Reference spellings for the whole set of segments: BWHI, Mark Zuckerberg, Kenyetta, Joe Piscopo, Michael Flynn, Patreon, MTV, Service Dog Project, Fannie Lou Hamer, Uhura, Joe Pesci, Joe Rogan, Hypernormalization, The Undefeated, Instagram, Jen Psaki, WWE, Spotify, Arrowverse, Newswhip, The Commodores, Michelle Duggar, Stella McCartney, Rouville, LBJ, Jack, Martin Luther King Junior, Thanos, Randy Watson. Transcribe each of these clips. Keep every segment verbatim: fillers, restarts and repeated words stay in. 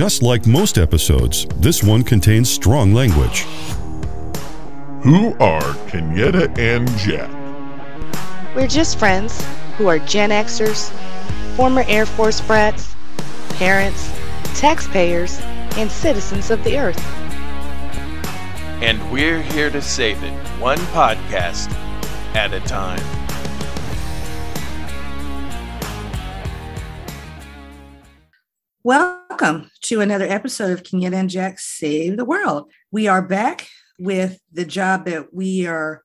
Just like most episodes, this one contains strong language. Who are Kenyetta and Jack? We're just friends who are Gen Xers, former Air Force brats, parents, taxpayers, and citizens of the earth. And we're here to save it, one podcast at a time. Welcome to another episode of Kenyetta and Jack Save the World. We are back with the job that we are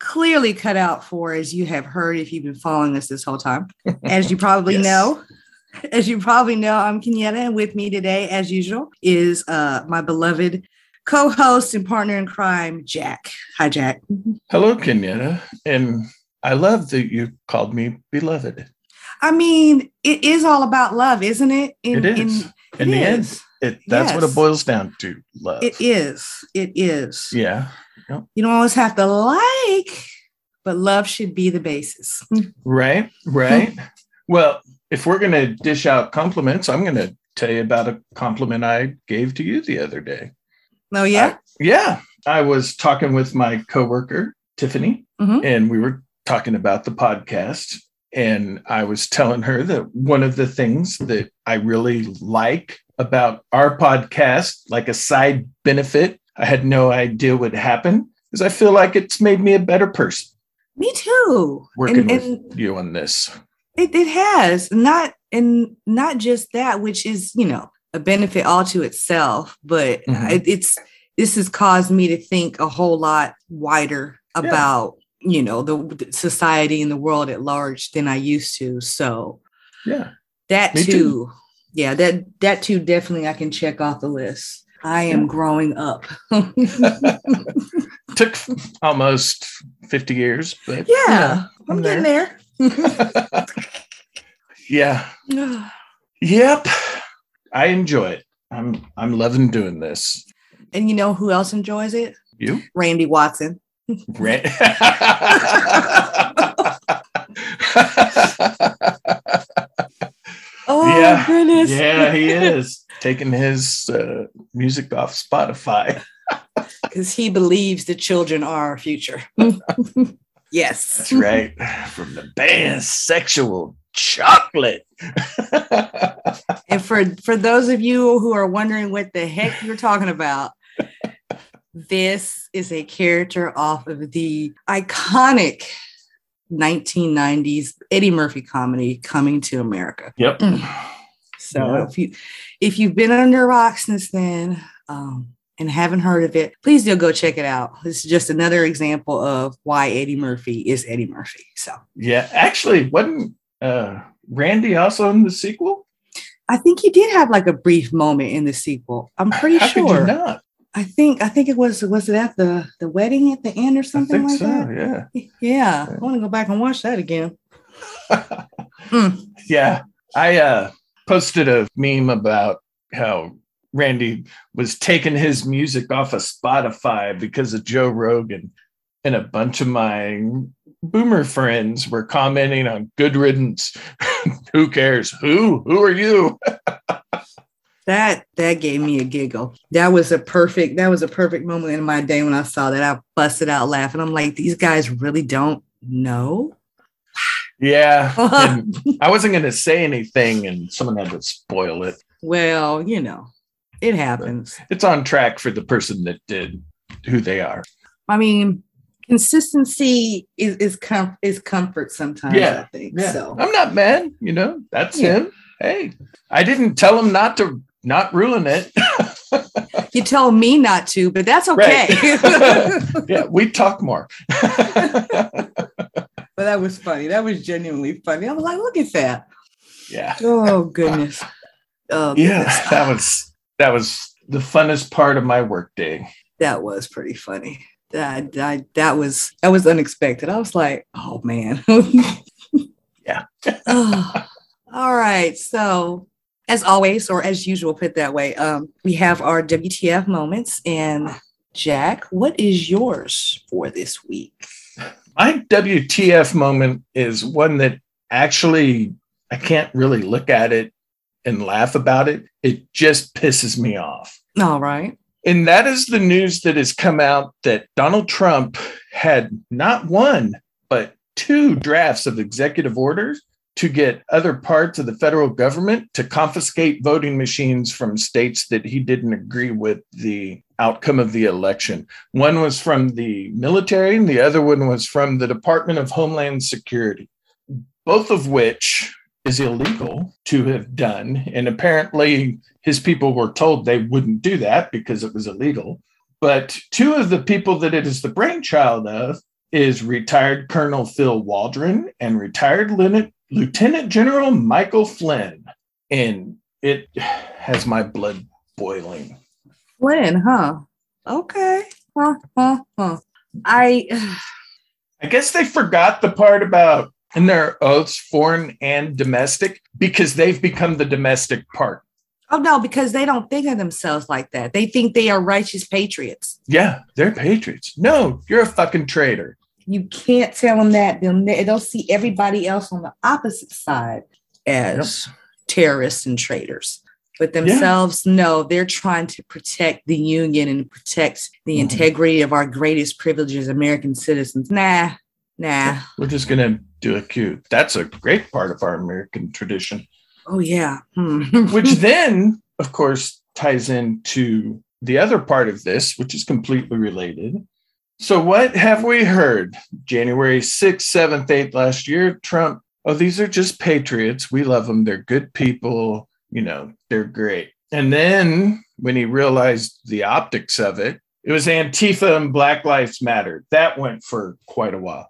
clearly cut out for, as you have heard if you've been following us this whole time. As you probably yes. know, as you probably know, I'm Kenyetta, and with me today, as usual, is uh, my beloved co-host and partner in crime, Jack. Hi, Jack. Hello, Kenyetta. And I love that you called me beloved. I mean, it is all about love, isn't it? In, it is. In, in it the is. end, it, that's yes. what it boils down to, love. It is. It is. Yeah. Yep. You don't always have to like, but love should be the basis. Right, right. Well, if we're going to dish out compliments, I'm going to tell you about a compliment I gave to you the other day. Oh, yeah? I, yeah. I was talking with my coworker, Tiffany, mm-hmm. and we were talking about the podcast. And I was telling her that one of the things that I really like about our podcast, like a side benefit, I had no idea would happen, is I feel like it's made me a better person. Me too. Working and, and with you on this. It, it has. Not and not just that, which is, you know, a benefit all to itself, but mm-hmm. it, it's this has caused me to think a whole lot wider about yeah. you know, the society and the world at large than I used to. So yeah, that too, too. Yeah, that, that too, definitely I can check off the list. I am yeah. growing up. Took almost fifty years, but yeah, yeah I'm, I'm getting there. there. yeah. Yep. I enjoy it. I'm, I'm loving doing this. And you know who else enjoys it? You? Randy Watson. oh yeah. goodness! Yeah, he is taking his uh, music off Spotify because he believes the children are our future. Yes, that's right. From the band Sexual Chocolate. And for for those of you who are wondering what the heck you're talking about, this is a character off of the iconic nineteen nineties Eddie Murphy comedy Coming to America. Yep. So yep. if you if you've been under a rock since then um, and haven't heard of it, please do go check it out. This is just another example of why Eddie Murphy is Eddie Murphy. So yeah, actually, wasn't uh, Randy also in the sequel? I think he did have like a brief moment in the sequel. I'm pretty How sure. How could you not? I think I think it was was it at the, the wedding at the end or something I think like so, that? Yeah. Yeah. I want to go back and watch that again. mm. Yeah. I uh, posted a meme about how Randy was taking his music off of Spotify because of Joe Rogan, and a bunch of my boomer friends were commenting on Good Riddance. Who cares? Who? Who are you? That that gave me a giggle. That was a perfect, that was a perfect moment in my day when I saw that. I busted out laughing. I'm like, these guys really don't know. Yeah. I wasn't going to say anything and someone had to spoil it. Well, you know, it happens. It's on track for the person that did who they are. I mean, consistency is is, com- is comfort sometimes, yeah, I think. Yeah. So I'm not mad, you know, that's yeah. him. Hey, I didn't tell him not to. Not ruin it. You told me not to, but that's okay. Right. Yeah, we talk more. But that was funny. That was genuinely funny. I was like, look at that. Yeah. Oh goodness. Oh goodness. Yeah, that was that was the funnest part of my workday. That was pretty funny. That that that was that was unexpected. I was like, oh man. Yeah. Oh. All right. So. As always, or as usual, put that way, um, we have our W T F moments. And Jack, what is yours for this week? My W T F moment is one that actually I can't really look at it and laugh about it, it just pisses me off. All right. And that is the news that has come out that Donald Trump had not one, but two drafts of executive orders to get other parts of the federal government to confiscate voting machines from states that he didn't agree with the outcome of the election. One was from the military and the other one was from the Department of Homeland Security, both of which is illegal to have done. And apparently his people were told they wouldn't do that because it was illegal. But two of the people that it is the brainchild of is retired Colonel Phil Waldron and retired Lieutenant Lieutenant General Michael Flynn, and it has my blood boiling. Flynn, huh? Okay. Huh, huh, huh. I I guess they forgot the part about in their oaths, foreign and domestic, because they've become the domestic part. Oh, no, because they don't think of themselves like that. They think they are righteous patriots. Yeah, they're patriots. No, you're a fucking traitor. You can't tell them that. They'll, they'll see everybody else on the opposite side as terrorists and traitors. But themselves, yeah. No, they're trying to protect the union and protect the mm-hmm. integrity of our greatest privileges, American citizens. Nah, nah. We're just going to do a coup. That's a great part of our American tradition. Oh, yeah. Hmm. Which then, of course, ties into the other part of this, which is completely related. So what have we heard? January sixth, seventh, eighth last year, Trump, oh, these are just patriots. We love them. They're good people. You know, they're great. And then when he realized the optics of it, it was Antifa and Black Lives Matter. That went for quite a while.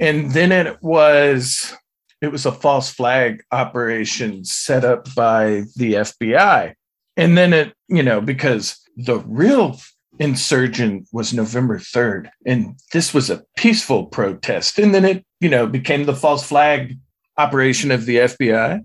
And then it was, it was a false flag operation set up by the F B I. And then it, you know, because the real insurgent was November third, and this was a peaceful protest. And then it, you know, became the false flag operation of the F B I.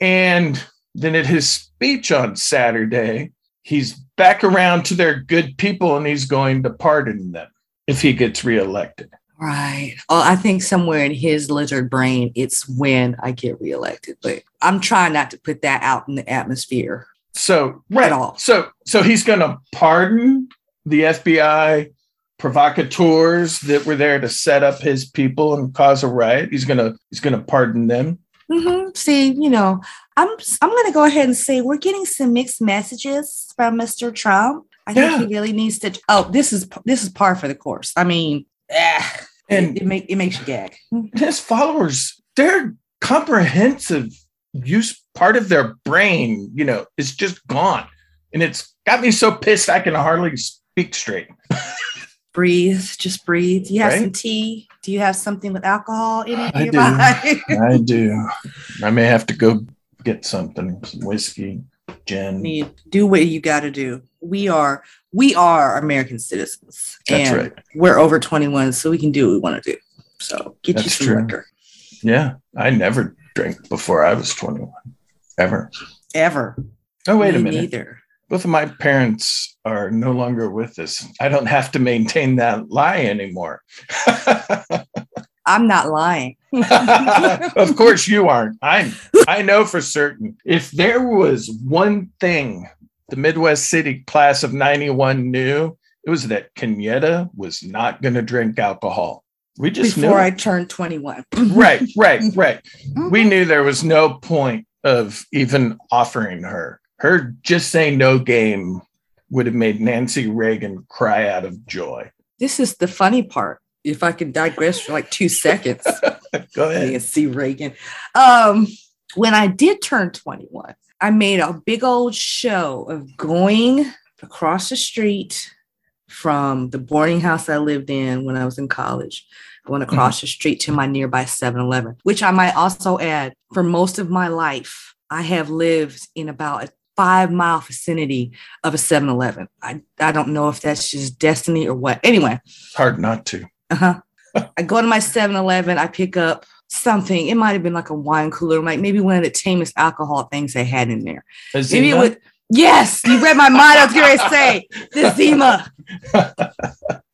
And then at his speech on Saturday, he's back around to their good people and he's going to pardon them if he gets reelected. Right. Oh, I think somewhere in his lizard brain, it's when I get reelected. But I'm trying not to put that out in the atmosphere. So right. So so he's going to pardon the F B I provocateurs that were there to set up his people and cause a riot. He's going to he's going to pardon them. Mm-hmm. See, you know, I'm I'm going to go ahead and say we're getting some mixed messages from Mister Trump. I think yeah. he really needs to. Oh, this is this is par for the course. I mean, ah, and it, it makes it makes you gag. His followers, they're comprehensive. Use part of their brain, you know, it's just gone. And it's got me so pissed I can hardly speak straight. Breathe, just breathe. Do you have right? some tea? Do you have something with alcohol in it? I nearby? do. I do. I may have to go get something, some whiskey, gin. You do what you got to do. We are, we are American citizens. That's and right. We're over twenty-one, so we can do what we want to do. So get That's you some true. liquor. Yeah, I never drink before I was twenty-one, ever. Ever. Oh, wait Me a minute. Neither. Both of my parents are no longer with us. I don't have to maintain that lie anymore. I'm not lying. Of course you aren't. I'm, I know for certain. If there was one thing the Midwest City class of ninety-one knew, it was that Kenyetta was not going to drink alcohol. We just Before knew. I turned twenty-one. Right, right, right. We knew there was no point of even offering her. Her just saying no game would have made Nancy Reagan cry out of joy. This is the funny part. If I can digress for like two seconds. Go ahead. Nancy Reagan. Um, when I did turn twenty-one, I made a big old show of going across the street from the boarding house I lived in when I was in college, going across mm-hmm. the street to my nearby seven eleven, which I might also add, for most of my life, I have lived in about a five mile vicinity of a seven eleven. I, I don't know if that's just destiny or what. Anyway. It's hard not to. Uh-huh. I go to my seven eleven, I pick up something. It might have been like a wine cooler, like maybe one of the tamest alcohol things they had in there. Azima? Maybe it would. Yes, you read my mind. I was going to say the Zima,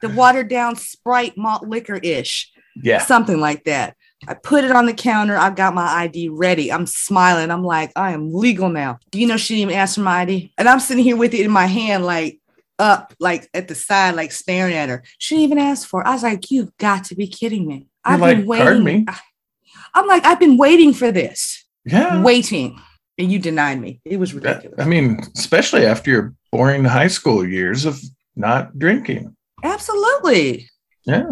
the watered down Sprite malt liquor ish, yeah, something like that. I put it on the counter. I've got my I D ready. I'm smiling. I'm like, I am legal now. You know, she didn't even ask for my I D. And I'm sitting here with it in my hand, like up, like at the side, like staring at her. She didn't even ask for it. I was like, you've got to be kidding me. I've You're been like, waiting. Me. I, I'm like, I've been waiting for this. Yeah. Waiting. And you denied me. It was ridiculous. I mean, especially after your boring high school years of not drinking. Absolutely. Yeah.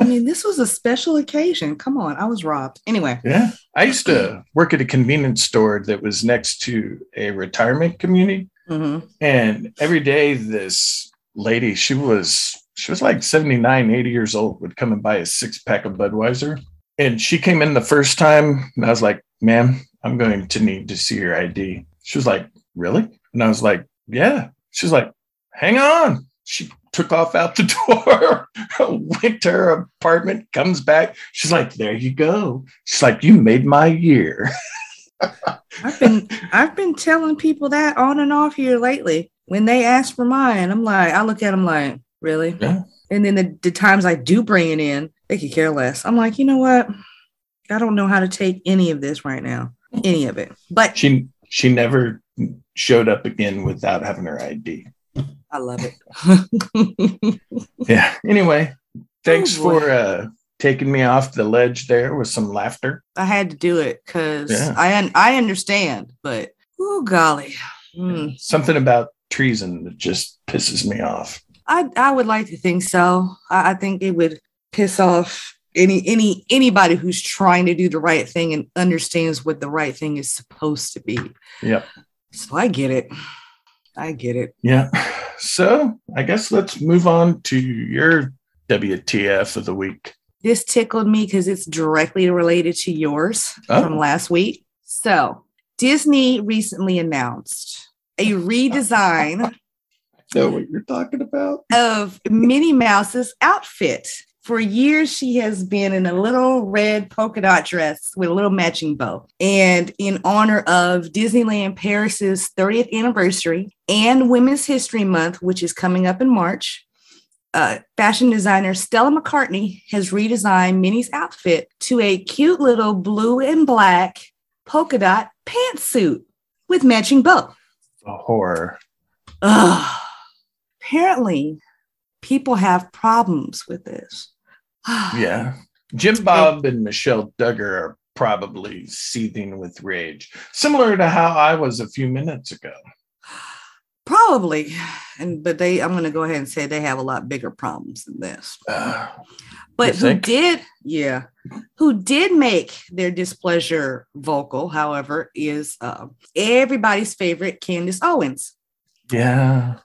I mean, this was a special occasion. Come on. I was robbed. Anyway. Yeah. I used to work at a convenience store that was next to a retirement community. Mm-hmm. And every day this lady, she was, she was like seventy-nine, eighty years old, would come and buy a six pack of Budweiser. And she came in the first time and I was like, ma'am, I'm going to need to see your I D. She was like, really? And I was like, yeah. She's like, hang on. She took off out the door, went to her apartment, comes back. She's like, there you go. She's like, you made my year. I've been I've been telling people that on and off here lately. When they ask for mine, I'm like, I look at them like, really? Yeah. And then the, the times I do bring it in, they could care less. I'm like, you know what? I don't know how to take any of this right now. Any of it. But she she never showed up again without having her I D. I love it. Yeah. Anyway, thanks oh for uh, taking me off the ledge there with some laughter. I had to do it because yeah. I un- I understand, but oh golly, mm. something about treason that just pisses me off. I I would like to think so. I, I think it would piss off any any anybody who's trying to do the right thing and understands what the right thing is supposed to be. Yeah. So I get it. I get it. Yeah. So I guess let's move on to your W T F of the week. This tickled me because it's directly related to yours oh. from last week. So Disney recently announced a redesign. I know what you're talking about. Of Minnie Mouse's outfit. For years, she has been in a little red polka dot dress with a little matching bow. And in honor of Disneyland Paris's thirtieth anniversary and Women's History Month, which is coming up in March, uh, fashion designer Stella McCartney has redesigned Minnie's outfit to a cute little blue and black polka dot pantsuit with matching bow. A horror. Ugh. Apparently, people have problems with this. Yeah. Jim Bob and Michelle Duggar are probably seething with rage, similar to how I was a few minutes ago. Probably. And but they I'm going to go ahead and say they have a lot bigger problems than this. Uh, but who did, yeah, who did make their displeasure vocal, however, is uh, everybody's favorite Candace Owens. Yeah.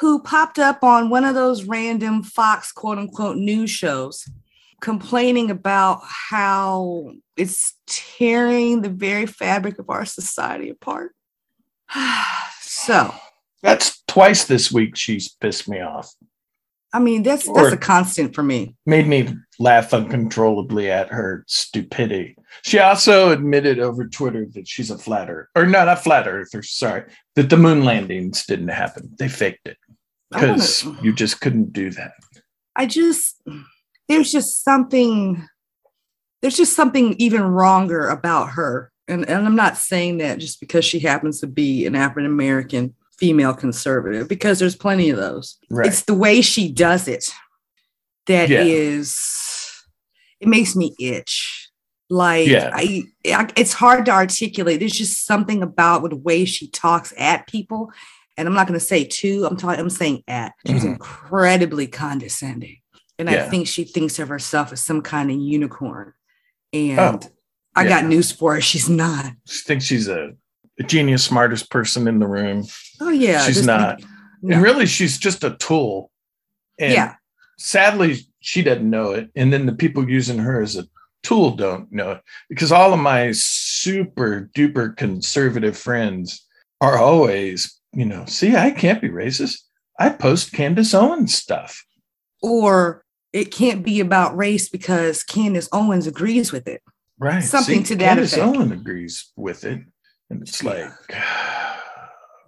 Who popped up on one of those random Fox quote unquote news shows complaining about how it's tearing the very fabric of our society apart. So that's twice this week she's pissed me off. I mean, that's that's a constant for me. Made me laugh uncontrollably at her stupidity. She also admitted over Twitter that she's a flat earther. Or no, not flat earther, sorry. That the moon landings didn't happen. They faked it. Because you just couldn't do that. I just, there's just something, there's just something even wronger about her. And, and I'm not saying that just because she happens to be an African-American female conservative, because there's plenty of those. Right. It's the way she does it that yeah. is, it makes me itch. Like, yeah. I, I, it's hard to articulate. There's just something about the way she talks at people. And I'm not going to say to, I'm talking, I'm saying at. She's mm-hmm. incredibly condescending. And yeah. I think she thinks of herself as some kind of unicorn. And oh, I yeah. got news for her. She's not. She thinks she's a The genius, smartest person in the room. Oh, yeah. She's not. Like, no. And really, she's just a tool. And yeah. sadly, she doesn't know it. And then the people using her as a tool don't know it. Because all of my super duper conservative friends are always, you know, see, I can't be racist. I post Candace Owens stuff. Or it can't be about race because Candace Owens agrees with it. Right. Something see, to that Candace effect. Candace Owens agrees with it. And it's like,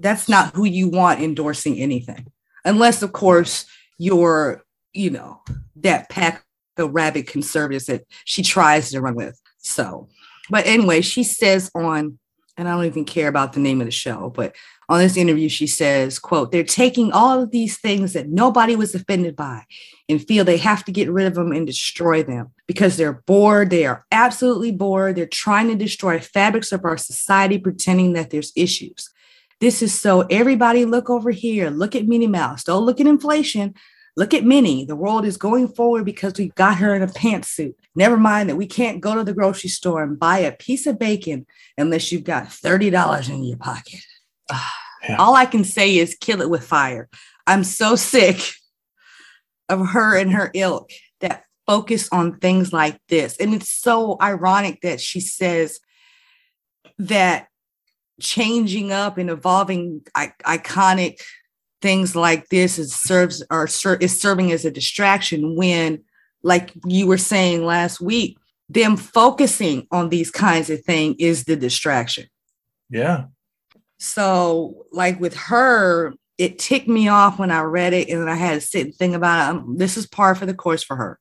that's not who you want endorsing anything, unless, of course, you're, you know, that pack the rabid conservatives that she tries to run with. So, but anyway, she says on, and I don't even care about the name of the show, but on this interview, she says, quote, they're taking all of these things that nobody was offended by and feel they have to get rid of them and destroy them because they're bored. They are absolutely bored. They're trying to destroy fabrics of our society, pretending that there's issues. This is so everybody look over here. Look at Minnie Mouse. Don't look at inflation. Look at Minnie. The world is going forward because we got her in a pantsuit. Never mind that we can't go to the grocery store and buy a piece of bacon unless you've got thirty dollars in your pocket. Yeah. All I can say is kill it with fire. I'm so sick of her and her ilk that focus on things like this. And it's so ironic that she says that changing up and evolving I- iconic things like this is serves or ser- is serving as a distraction when, like you were saying last week, them focusing on these kinds of things is the distraction. Yeah. So like with her, it ticked me off when I read it and I had to sit and think about it. Um, this is par for the course for her.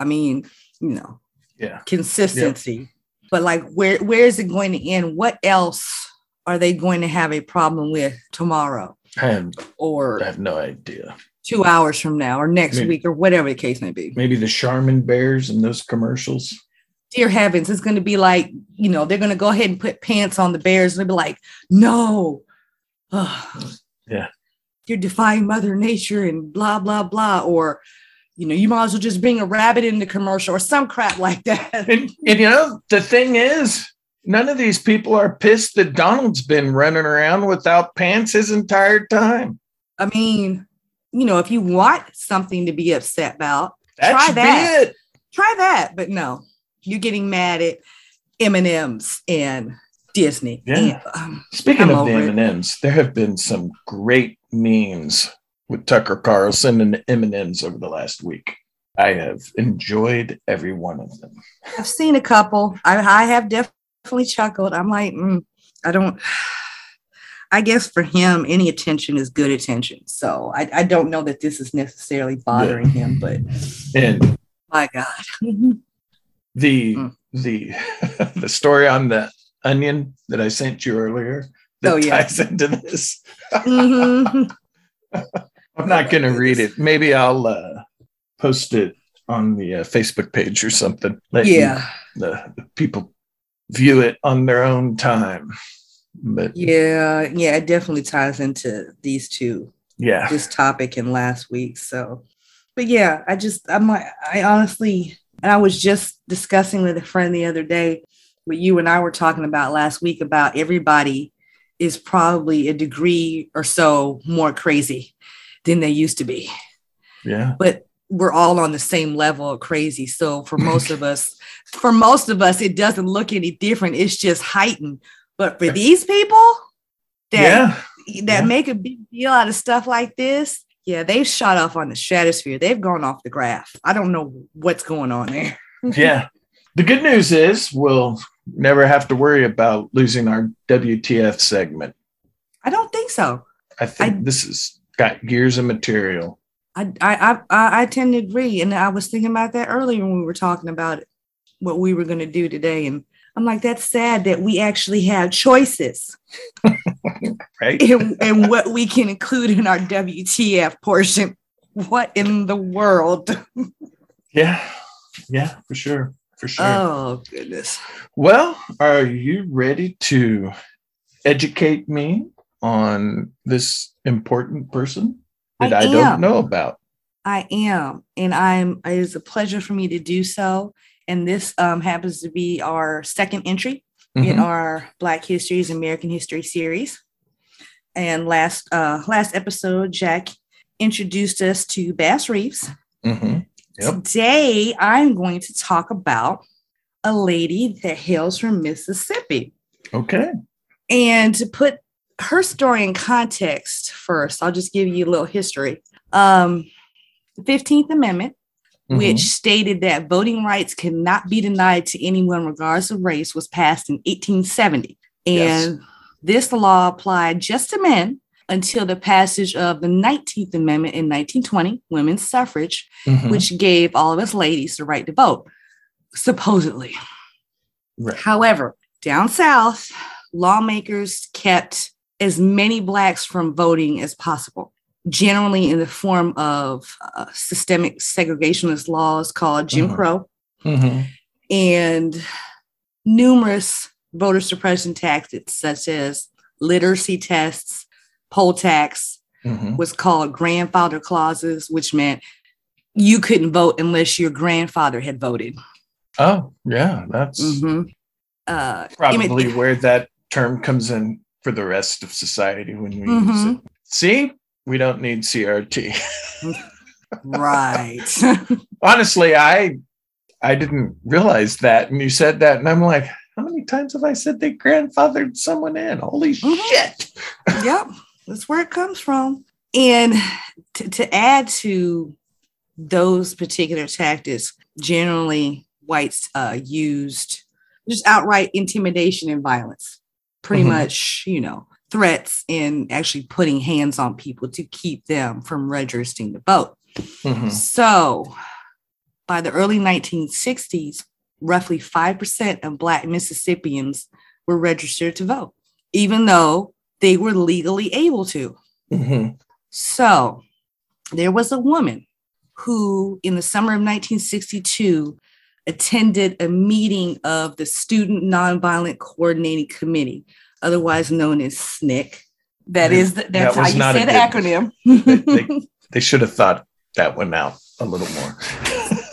I mean, you know, yeah, consistency. Yeah. But like, where where is it going to end? What else are they going to have a problem with tomorrow? I have, or I have no idea. Two hours from now or next maybe, week or whatever the case may be. Maybe the Charmin Bears and those commercials. Dear heavens, it's going to be like, you know, they're going to go ahead and put pants on the bears. They'll be like, no. Ugh. Yeah. You're defying Mother Nature and blah, blah, blah. Or, you know, you might as well just bring a rabbit in the commercial or some crap like that. And, and you know, the thing is, none of these people are pissed that Donald's been running around without pants his entire time. I mean, you know, if you want something to be upset about, that try that. It. Try that. But no. You're getting mad at M and M's and Disney. Yeah. And, um, Speaking I'm of the M and M's, there have been some great memes with Tucker Carlson and the M and M's over the last week. I have enjoyed every one of them. I've seen a couple. I, I have definitely chuckled. I'm like, mm, I don't. I guess for him, any attention is good attention. So I, I don't know that this is necessarily bothering yeah. him, but and my God. The mm. the the story on the Onion that I sent you earlier that oh, yeah. ties into this. Mm-hmm. I'm not going to read it. Maybe I'll uh, post it on the uh, Facebook page or something. Let yeah, you, the, the people view it on their own time. But yeah, yeah, it definitely ties into these two. Yeah, this topic and last week. So, but yeah, I just I'm like I honestly. And I was just discussing with a friend the other day what you and I were talking about last week about everybody is probably a degree or so more crazy than they used to be. Yeah. But we're all on the same level of crazy. So for most of us, for most of us, it doesn't look any different. It's just heightened. But for these people that yeah. that yeah. make a big deal out of stuff like this, yeah, they've shot off on the stratosphere. They've gone off the graph. I don't know what's going on there. Yeah. The good news is we'll never have to worry about losing our W T F segment. I don't think so. I think I, this has got years of material. I, I I I tend to agree. And I was thinking about that earlier when we were talking about it, what we were going to do today. And I'm like, that's sad that we actually have choices. Right. And, and what we can include in our W T F portion. What in the world? Yeah. Yeah, for sure. For sure. Oh, goodness. Well, are you ready to educate me on this important person that I, I don't know about? I am. And I'm. It is a pleasure for me to do so. And this um, happens to be our second entry mm-hmm. in our Black Histories, American History series. And last uh, last episode, Jack introduced us to Bass Reeves. Mm-hmm. Yep. Today, I'm going to talk about a lady that hails from Mississippi. Okay. And to put her story in context first, I'll just give you a little history. Um, the fifteenth Amendment. Mm-hmm. Which stated that voting rights could not be denied to anyone regardless of race, was passed in eighteen seventy. And yes. This law applied just to men until the passage of the nineteenth Amendment in nineteen twenty, women's suffrage, mm-hmm. which gave all of us ladies the right to vote, supposedly. Right. However, down south, lawmakers kept as many Blacks from voting as possible, generally in the form of uh, systemic segregationist laws called Jim mm-hmm. Crow mm-hmm. and numerous voter suppression tactics such as literacy tests, poll tax, mm-hmm. what's called grandfather clauses, which meant you couldn't vote unless your grandfather had voted. Oh, yeah, that's mm-hmm. uh, probably it, where that term comes in for the rest of society when we mm-hmm. use it. See? We don't need C R T. Right. Honestly, I I didn't realize that. And you said that. And I'm like, how many times have I said they grandfathered someone in? Holy mm-hmm. shit. Yep. That's where it comes from. And t- to add to those particular tactics, generally whites uh, used just outright intimidation and violence. Pretty mm-hmm. much, you know, threats and actually putting hands on people to keep them from registering to vote. Mm-hmm. So by the early nineteen sixties, roughly five percent of Black Mississippians were registered to vote, even though they were legally able to. Mm-hmm. So there was a woman who, in the summer of nineteen sixty-two, attended a meeting of the Student Nonviolent Coordinating Committee, otherwise known as S N C C. That yeah, is, the, that's that how you say the acronym. they, they, they should have thought that one out a little more.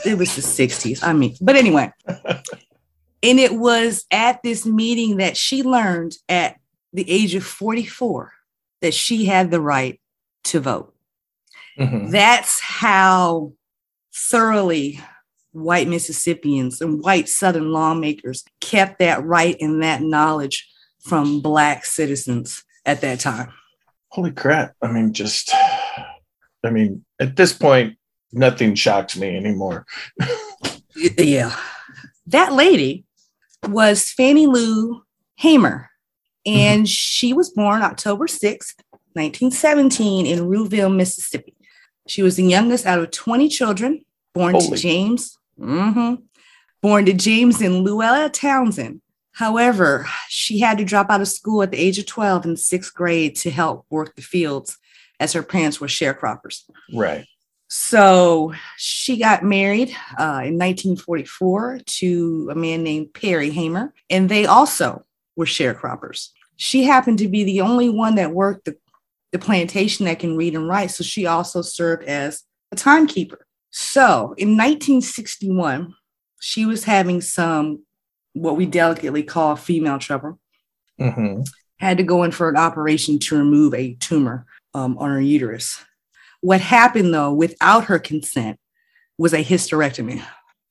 It was the sixties, I mean, but anyway. And it was at this meeting that she learned at the age of forty-four that she had the right to vote. Mm-hmm. That's how thoroughly white Mississippians and white Southern lawmakers kept that right and that knowledge from Black citizens at that time. Holy crap. I mean, just, I mean, at this point, nothing shocks me anymore. Yeah. That lady was Fannie Lou Hamer, and mm-hmm. she was born October sixth, nineteen seventeen in Rouville, Mississippi. She was the youngest out of twenty children, born Holy. to James. Mm-hmm. Born to James and Luella Townsend. However, she had to drop out of school at the age of twelve in sixth grade to help work the fields as her parents were sharecroppers. Right. So she got married uh, in nineteen forty-four to a man named Perry Hamer, and they also were sharecroppers. She happened to be the only one that worked the, the plantation that can read and write, so she also served as a timekeeper. So in nineteen sixty-one, she was having some, what we delicately call female trouble, mm-hmm. had to go in for an operation to remove a tumor um, on her uterus. What happened, though, without her consent was a hysterectomy.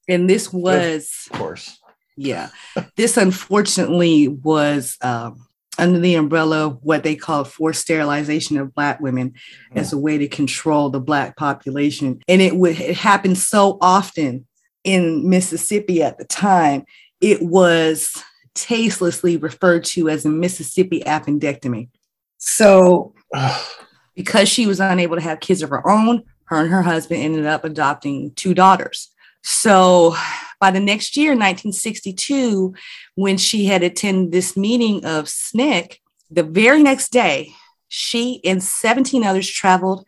And this was, of course, yeah, this unfortunately was um, under the umbrella of what they call forced sterilization of Black women mm-hmm. as a way to control the Black population. And it would it happened so often in Mississippi at the time. It was tastelessly referred to as a Mississippi appendectomy. So because she was unable to have kids of her own, her and her husband ended up adopting two daughters. So by the next year, nineteen sixty-two, when she had attended this meeting of S N C C, the very next day, she and seventeen others traveled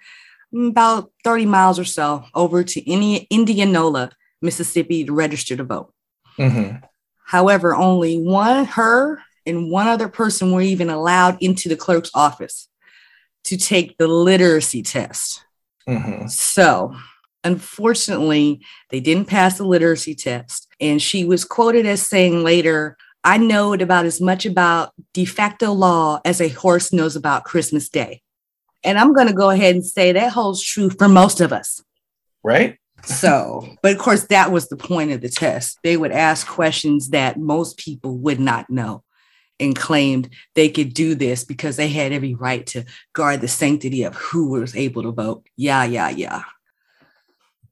about thirty miles or so over to Indianola, Mississippi, to register to vote. Mm-hmm. However, only one, her and one other person were even allowed into the clerk's office to take the literacy test. Mm-hmm. So, unfortunately, they didn't pass the literacy test. And she was quoted as saying later, "I know about as much about de facto law as a horse knows about Christmas Day." And I'm going to go ahead and say that holds true for most of us. Right? So, but of course, that was the point of the test. They would ask questions that most people would not know and claimed they could do this because they had every right to guard the sanctity of who was able to vote. Yeah, yeah, yeah.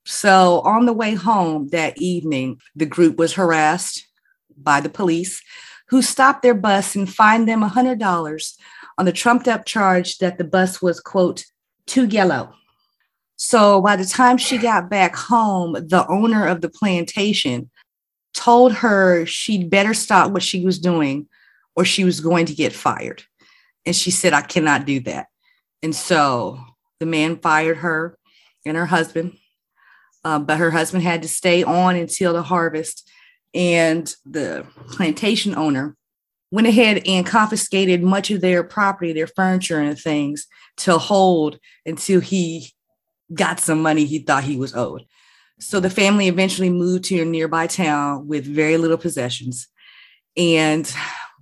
So on the way home that evening, the group was harassed by the police, who stopped their bus and fined them one hundred dollars on the trumped up charge that the bus was, quote, too yellow. So by the time she got back home, the owner of the plantation told her she'd better stop what she was doing or she was going to get fired. And she said, I cannot do that. And so the man fired her and her husband, uh, but her husband had to stay on until the harvest. And the plantation owner went ahead and confiscated much of their property, their furniture and things to hold until he got some money he thought he was owed. So the family eventually moved to a nearby town with very little possessions. And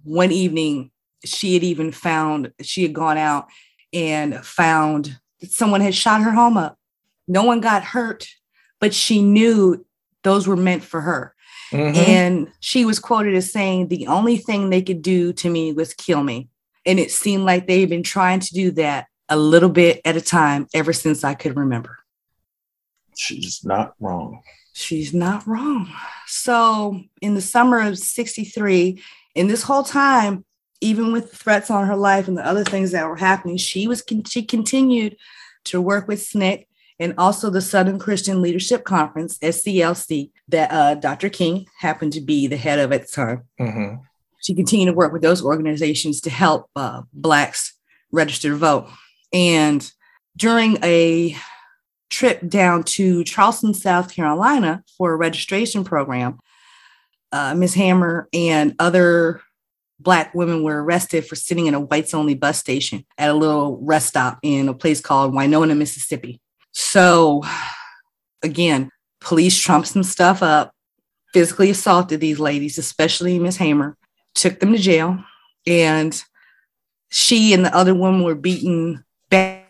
one evening she had even found, she had gone out and found that someone had shot her home up. No one got hurt, but she knew those were meant for her. Mm-hmm. And she was quoted as saying, the only thing they could do to me was kill me. And it seemed like they had been trying to do that a little bit at a time ever since I could remember. She's not wrong. She's not wrong. So in the summer of sixty-three, in this whole time, even with the threats on her life and the other things that were happening, she was con- she continued to work with S N C C and also the Southern Christian Leadership Conference, S C L C, that uh, Doctor King happened to be the head of at the time. Mm-hmm. She continued to work with those organizations to help uh, Blacks register to vote. And during a trip down to Charleston, South Carolina for a registration program, uh, Miz Hamer and other Black women were arrested for sitting in a whites-only bus station at a little rest stop in a place called Winona, Mississippi. So, again, police trumped some stuff up, physically assaulted these ladies, especially Miz Hamer, took them to jail, and she and the other woman were beaten bad,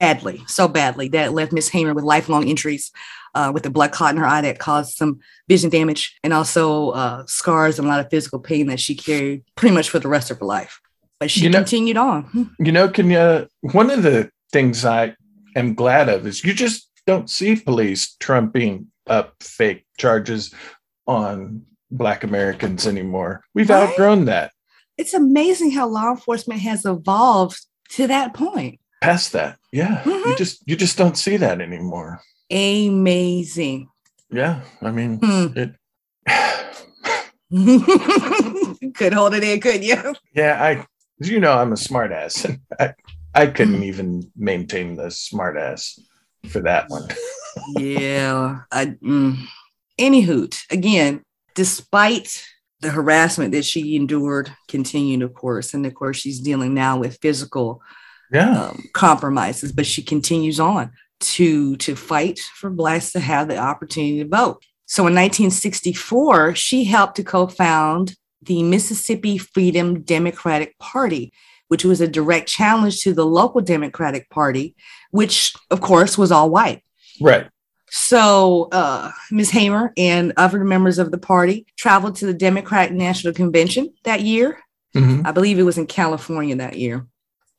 badly, so badly that left Miz Hamer with lifelong injuries, uh, with a blood clot in her eye that caused some vision damage and also uh, scars and a lot of physical pain that she carried pretty much for the rest of her life. But she you know, continued on. You know, Kenyetta, one of the things I am glad of is you just don't see police trumping up fake charges on Black Americans anymore. We've right? outgrown that. It's amazing how law enforcement has evolved to that point. Past that. Yeah. Mm-hmm. You just you just don't see that anymore. Amazing. Yeah. I mean, mm. it. You could hold it in, couldn't you? Yeah. I, you know, I'm a smart ass. And I, I couldn't mm. even maintain the smart ass for that one. yeah. I, mm. Any hoot. Again, despite the harassment that she endured continued, of course. And of course, she's dealing now with physical yeah. um, compromises, but she continues on to, to fight for Blacks to have the opportunity to vote. So in nineteen sixty-four, she helped to co-found the Mississippi Freedom Democratic Party, which was a direct challenge to the local Democratic Party, which, of course, was all white. Right. So uh, Miz Hamer and other members of the party traveled to the Democratic National Convention that year. Mm-hmm. I believe it was in California that year.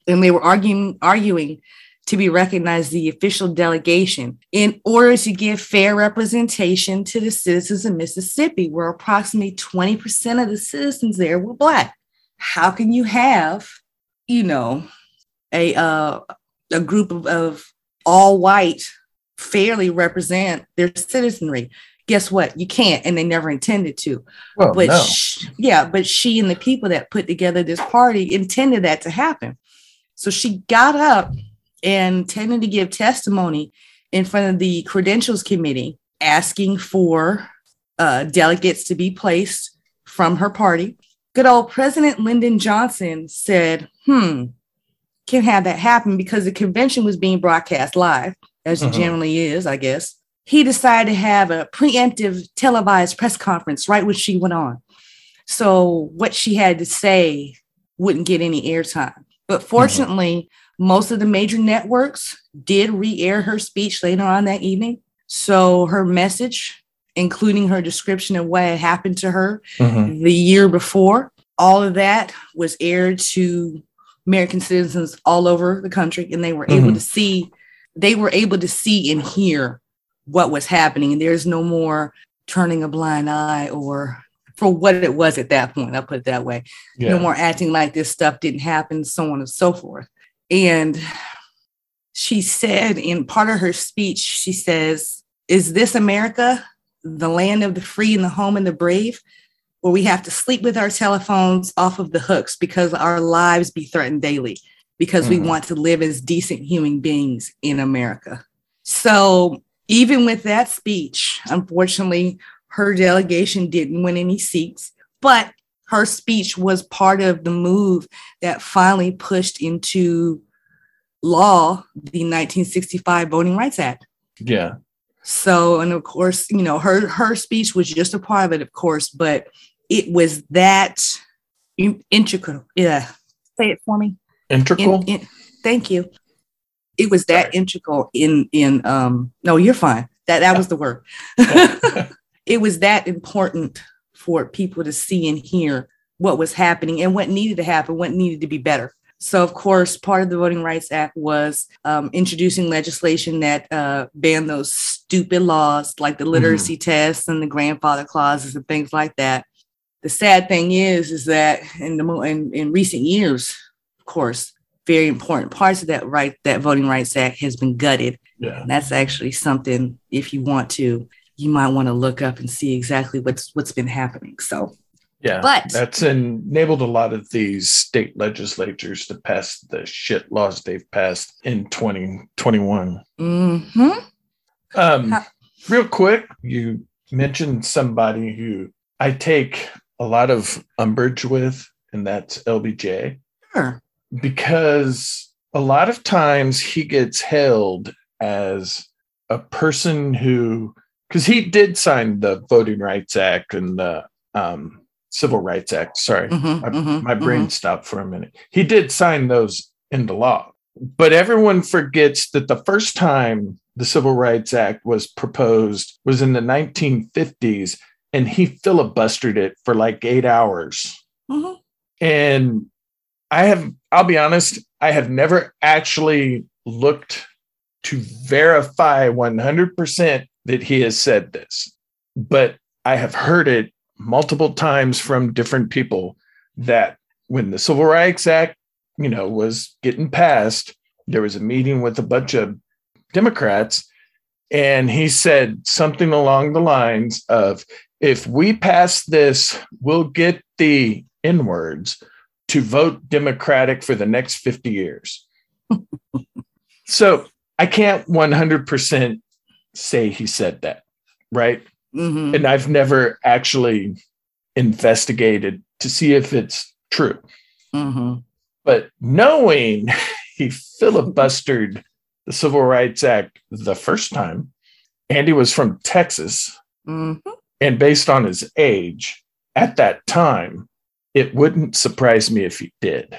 And they were arguing, arguing to be recognized as the official delegation in order to give fair representation to the citizens of Mississippi, where approximately twenty percent of the citizens there were Black. How can you have, you know, a, uh, a group of, of all white fairly represent their citizenry? Guess what? You can't, and they never intended to. Well, but no. she, yeah, but she and the people that put together this party intended that to happen. So she got up and intended to give testimony in front of the credentials committee, asking for uh, delegates to be placed from her party. Good old President Lyndon Johnson said, "Hmm, can't have that happen because the convention was being broadcast live." As it uh-huh. generally is, I guess. He decided to have a preemptive televised press conference right when she went on. So what she had to say wouldn't get any airtime. But fortunately, uh-huh. most of the major networks did re-air her speech later on that evening. So her message, including her description of what had happened to her uh-huh. the year before, all of that was aired to American citizens all over the country, and they were uh-huh. able to see They were able to see and hear what was happening. And there's no more turning a blind eye or for what it was at that point. I'll put it that way. Yeah. No more acting like this stuff didn't happen, so on and so forth. And she said in part of her speech, she says, "Is this America, the land of the free and the home and the brave, where we have to sleep with our telephones off of the hooks because our lives be threatened daily, because mm-hmm. we want to live as decent human beings in America?" So even with that speech, unfortunately, her delegation didn't win any seats, but her speech was part of the move that finally pushed into law the nineteen sixty-five Voting Rights Act. Yeah. So, and of course, you know, her her speech was just a part of it, of course, but it was that integral. Yeah. Say it for me. Integral. In, in, thank you. It was that Sorry. integral in, in, um, no, you're fine. That, that was the word. It was that important for people to see and hear what was happening and what needed to happen, what needed to be better. So, of course, part of the Voting Rights Act was um, introducing legislation that uh, banned those stupid laws like the literacy mm-hmm. tests and the grandfather clauses and things like that. The sad thing is, is that in the in, in recent years, of course, very important parts of that right, that Voting Rights Act has been gutted. Yeah. And that's actually something, if you want to, you might want to look up and see exactly what's what's been happening. So. Yeah, but that's enabled a lot of these state legislatures to pass the shit laws they've passed in twenty twenty-one. Mm-hmm. Um, real quick, you mentioned somebody who I take a lot of umbrage with, and that's L B J. Sure. Because a lot of times he gets hailed as a person who, because he did sign the Voting Rights Act and the um Civil Rights Act, sorry, mm-hmm, I, mm-hmm, my brain mm-hmm. stopped for a minute. He did sign those into law, but everyone forgets that the first time the Civil Rights Act was proposed was in the nineteen fifties, and he filibustered it for like eight hours. Mm-hmm. And I have, I'll be honest, I have never actually looked to verify one hundred percent that he has said this, but I have heard it multiple times from different people that when the Civil Rights Act, you know, was getting passed, there was a meeting with a bunch of Democrats, and he said something along the lines of, if we pass this, we'll get the N-words to vote Democratic for the next fifty years. So I can't one hundred percent say he said that, right? Mm-hmm. And I've never actually investigated to see if it's true. Mm-hmm. But knowing he filibustered the Civil Rights Act the first time, and he was from Texas, mm-hmm. and based on his age at that time, it wouldn't surprise me if he did.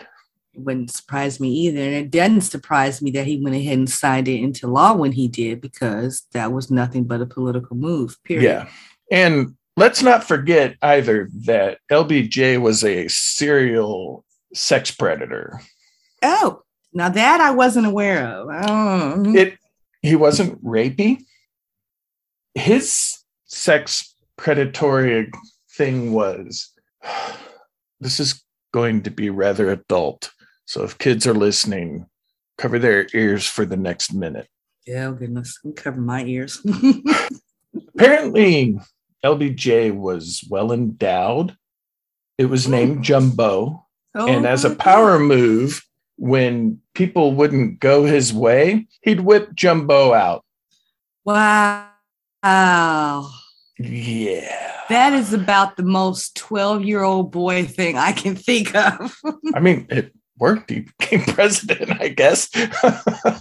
It wouldn't surprise me either. And it doesn't surprise me that he went ahead and signed it into law when he did, because that was nothing but a political move, period. Yeah. And let's not forget either that L B J was a serial sex predator. Oh, now that I wasn't aware of. Um. It, he wasn't rapey. His sex predatory thing was, this is going to be rather adult. So if kids are listening, cover their ears for the next minute. Yeah, oh goodness. I'm covering my ears. Apparently, L B J was well endowed. It was named Jumbo. Oh, and as a power move, when people wouldn't go his way, he'd whip Jumbo out. Wow. Wow. Yeah. That is about the most twelve-year-old boy thing I can think of. I mean, it worked. He became president, I guess.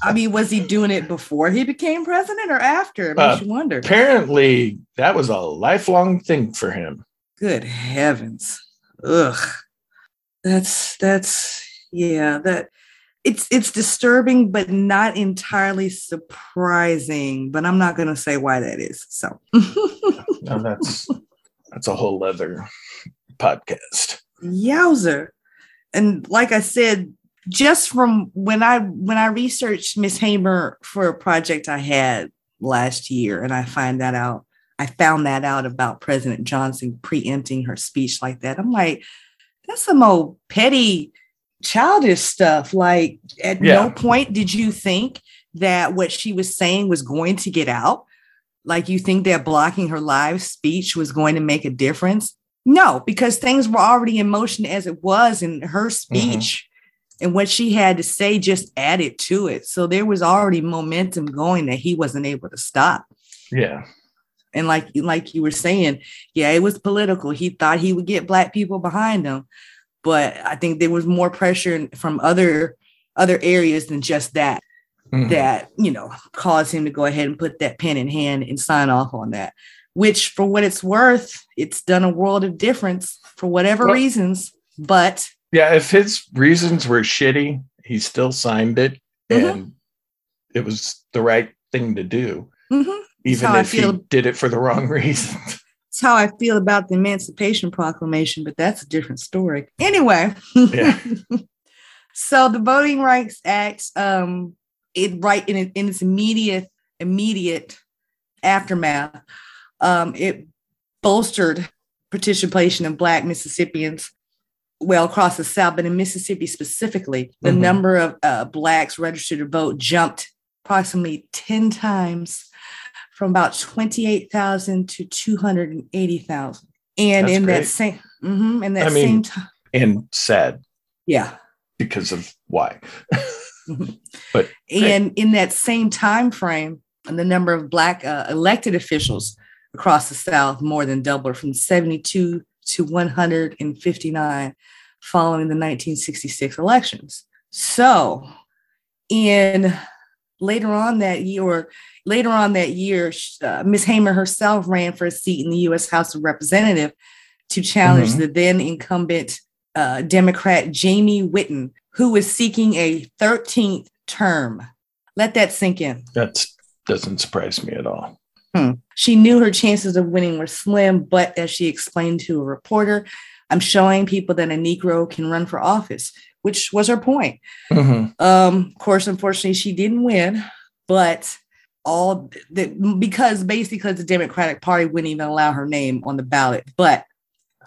I mean, was he doing it before he became president or after? It makes uh, you wonder. Apparently, that was a lifelong thing for him. Good heavens. Ugh. That's, that's, yeah, that. It's it's disturbing, but not entirely surprising. But I'm not going to say why that is. So no, that's that's a whole other podcast. Yowzer! And like I said, just from when I when I researched Miss Hamer for a project I had last year, and I find that out, I found that out about President Johnson preempting her speech like that. I'm like, that's some old petty, childish stuff. Like, at yeah. no point did you think that what she was saying was going to get out? Like, you think that blocking her live speech was going to make a difference? No, because things were already in motion as it was, and her speech mm-hmm. and what she had to say just added to it. So there was already momentum going that he wasn't able to stop. Yeah. And like, like you were saying, yeah, it was political. He thought he would get Black people behind him. But I think there was more pressure from other other areas than just that, mm-hmm. that, you know, caused him to go ahead and put that pen in hand and sign off on that, which for what it's worth, it's done a world of difference for whatever well, reasons. But yeah, if his reasons were shitty, he still signed it. Mm-hmm. And it was the right thing to do. Mm-hmm. Even if he did it for the wrong reasons. That's how I feel about the Emancipation Proclamation, but that's a different story. Anyway, yeah. So the Voting Rights Act, um, it right in, in its immediate immediate aftermath, um, it bolstered participation of Black Mississippians, well, across the South, but in Mississippi specifically, the mm-hmm. number of uh, Blacks registered to vote jumped approximately ten times. From about twenty-eight thousand to two hundred eighty thousand. And That's in great. that same, mm-hmm, in that I mean, same time. And sad. Yeah. Because of why. but And hey. in that same time frame, the number of Black uh, elected officials across the South more than doubled from seventy-two to one hundred fifty-nine following the nineteen sixty-six elections. So in later on that year, or Later on that year, uh, Miz Hamer herself ran for a seat in the U S House of Representatives to challenge mm-hmm. the then incumbent uh, Democrat Jamie Whitten, who was seeking a thirteenth term. Let that sink in. That doesn't surprise me at all. Hmm. She knew her chances of winning were slim, but as she explained to a reporter, I'm showing people that a Negro can run for office, which was her point. Mm-hmm. Um, of course, unfortunately, she didn't win, but... all the, because basically because the Democratic Party wouldn't even allow her name on the ballot, but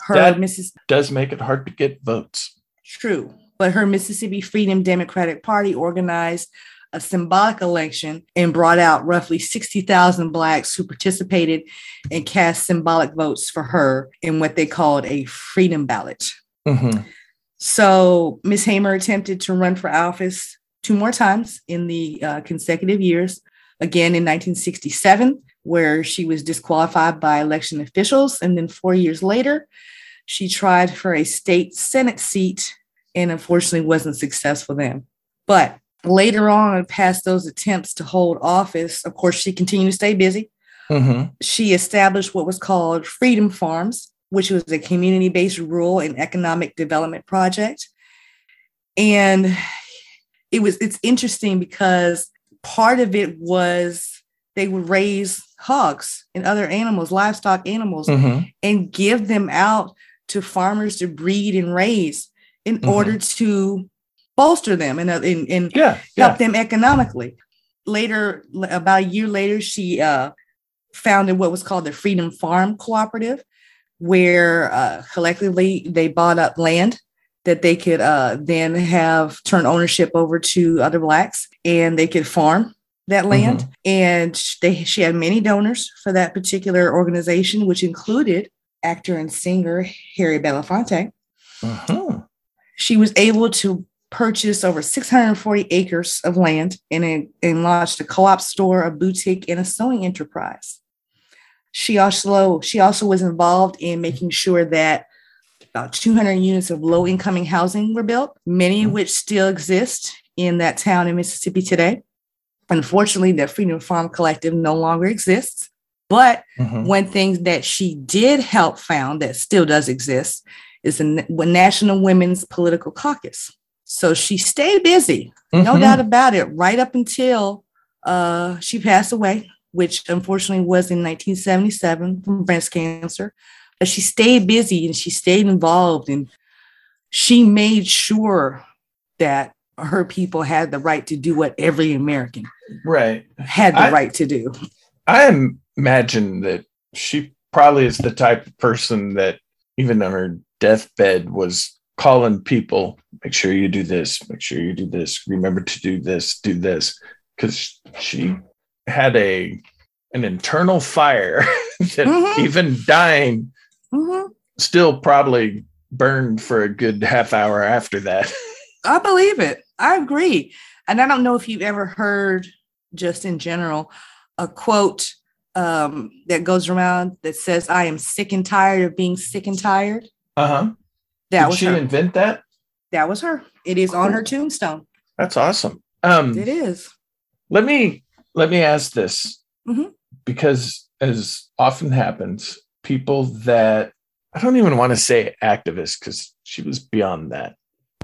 her that Missus does make it hard to get votes. True. But her Mississippi Freedom Democratic Party organized a symbolic election and brought out roughly sixty thousand Blacks who participated and cast symbolic votes for her in what they called a freedom ballot. Mm-hmm. So Miz Hamer attempted to run for office two more times in the uh, consecutive years. Again, in nineteen sixty-seven, where she was disqualified by election officials. And then four years later, she tried for a state Senate seat and unfortunately wasn't successful then. But later on, past those attempts to hold office, of course, she continued to stay busy. Mm-hmm. She established what was called Freedom Farms, which was a community-based rural and economic development project. And it was it's interesting because part of it was they would raise hogs and other animals, livestock animals, mm-hmm. and give them out to farmers to breed and raise in mm-hmm. order to bolster them and, and, and yeah, help yeah. them economically. Later, about a year later, she uh, founded what was called the Freedom Farm Cooperative, where uh, collectively they bought up land that they could uh, then have turn ownership over to other Blacks, and they could farm that land. Mm-hmm. And they, she had many donors for that particular organization, which included actor and singer Harry Belafonte. Mm-hmm. She was able to purchase over six hundred forty acres of land and, and launched a co-op store, a boutique, and a sewing enterprise. She also, she also was involved in making sure that about two hundred units of low-income housing were built, many of which still exist in that town in Mississippi today. Unfortunately, the Freedom Farm Collective no longer exists. But mm-hmm. one thing that she did help found that still does exist is the National Women's Political Caucus. So she stayed busy, mm-hmm. no doubt about it, right up until uh, she passed away, which unfortunately was in nineteen seventy-seven from breast cancer. But she stayed busy and she stayed involved, and she made sure that her people had the right to do what every American right. had the I, right to do. I imagine that she probably is the type of person that even on her deathbed was calling people, make sure you do this, make sure you do this, remember to do this, do this. Because she had a an internal fire that mm-hmm. even dying mm-hmm. still probably burned for a good half hour after that. I believe it. I agree. And I don't know if you've ever heard, just in general, a quote um, that goes around that says, I am sick and tired of being sick and tired. Uh-huh. That Did was she her. invent that? That was her. It is cool. On her tombstone. That's awesome. Um, it is. Let me let me ask this, mm-hmm. because as often happens, people that I don't even want to say activists because she was beyond that,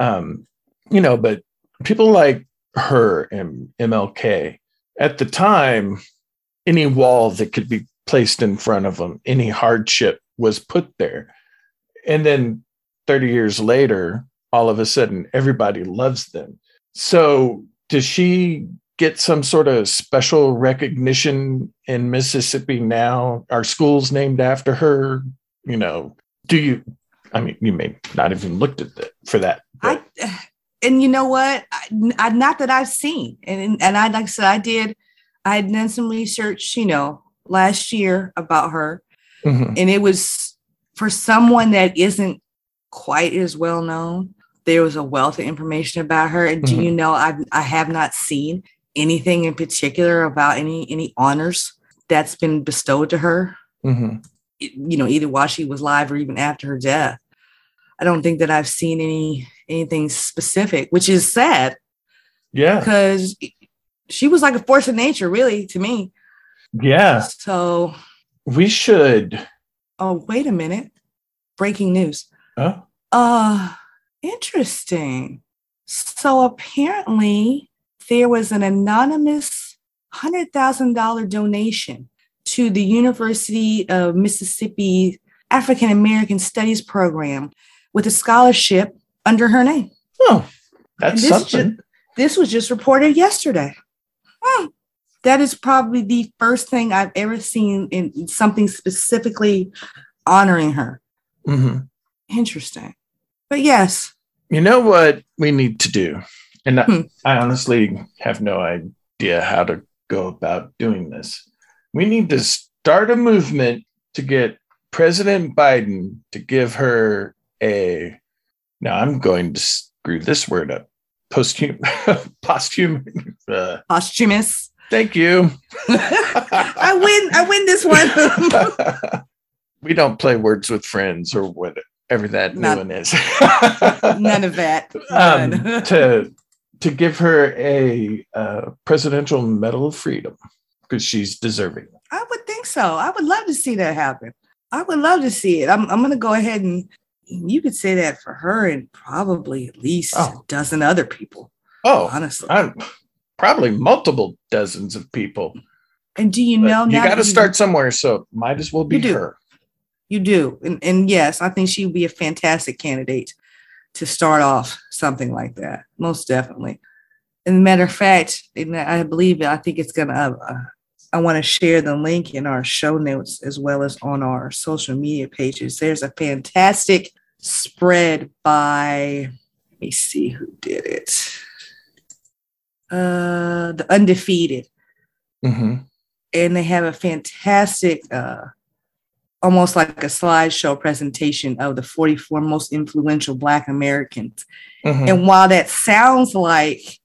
um, you know, but people like her and M L K at the time, any wall that could be placed in front of them, any hardship was put there. And then thirty years later, all of a sudden, everybody loves them. So does she get some sort of special recognition in Mississippi now? Are schools named after her? You know, do you, I mean, you may not even looked at that for that. But. I, and you know what? I, I, not that I've seen. And, and I, like I said, I did, I had done some research, you know, last year about her. Mm-hmm. And it was for someone that isn't quite as well known. There was a wealth of information about her. And do mm-hmm. you know, I I have not seen anything in particular about any any honors that's been bestowed to her, mm-hmm. you know, either while she was alive or even after her death. I don't think that I've seen any anything specific, which is sad. Yeah. Because she was like a force of nature, really, to me. Yeah. So. We should. Oh, wait a minute. Breaking news. Oh. Uh. Interesting. So apparently there was an anonymous one hundred thousand dollars donation to the University of Mississippi African American Studies program with a scholarship under her name. Oh, that's this something. Ju- this was just reported yesterday. Hmm. That is probably the first thing I've ever seen in something specifically honoring her. Mm-hmm. Interesting. But yes. You know what we need to do? And I, hmm. I honestly have no idea how to go about doing this. We need to start a movement to get President Biden to give her a, now I'm going to screw this word up, posthum, posthum, uh, posthumous. Thank you. I win. I win this one. We don't play words with friends or whatever. Ever that Not, new one is. None of that. None. Um, to to give her a uh, presidential medal of freedom because she's deserving. I would think so. I would love to see that happen. I would love to see it. I'm I'm going to go ahead and you could say that for her and probably at least oh. a dozen other people. Oh, honestly, I'm, probably multiple dozens of people. And do you but know you got to start somewhere? So might as well be her. You do. And, and yes, I think she would be a fantastic candidate to start off something like that. Most definitely. And matter of fact, and I believe it, I think it's going to, uh, I want to share the link in our show notes as well as on our social media pages. There's a fantastic spread by, let me see who did it. Uh, The Undefeated. Mm-hmm. And they have a fantastic, uh, almost like a slideshow presentation of the forty-four most influential Black Americans. Mm-hmm. And while that sounds like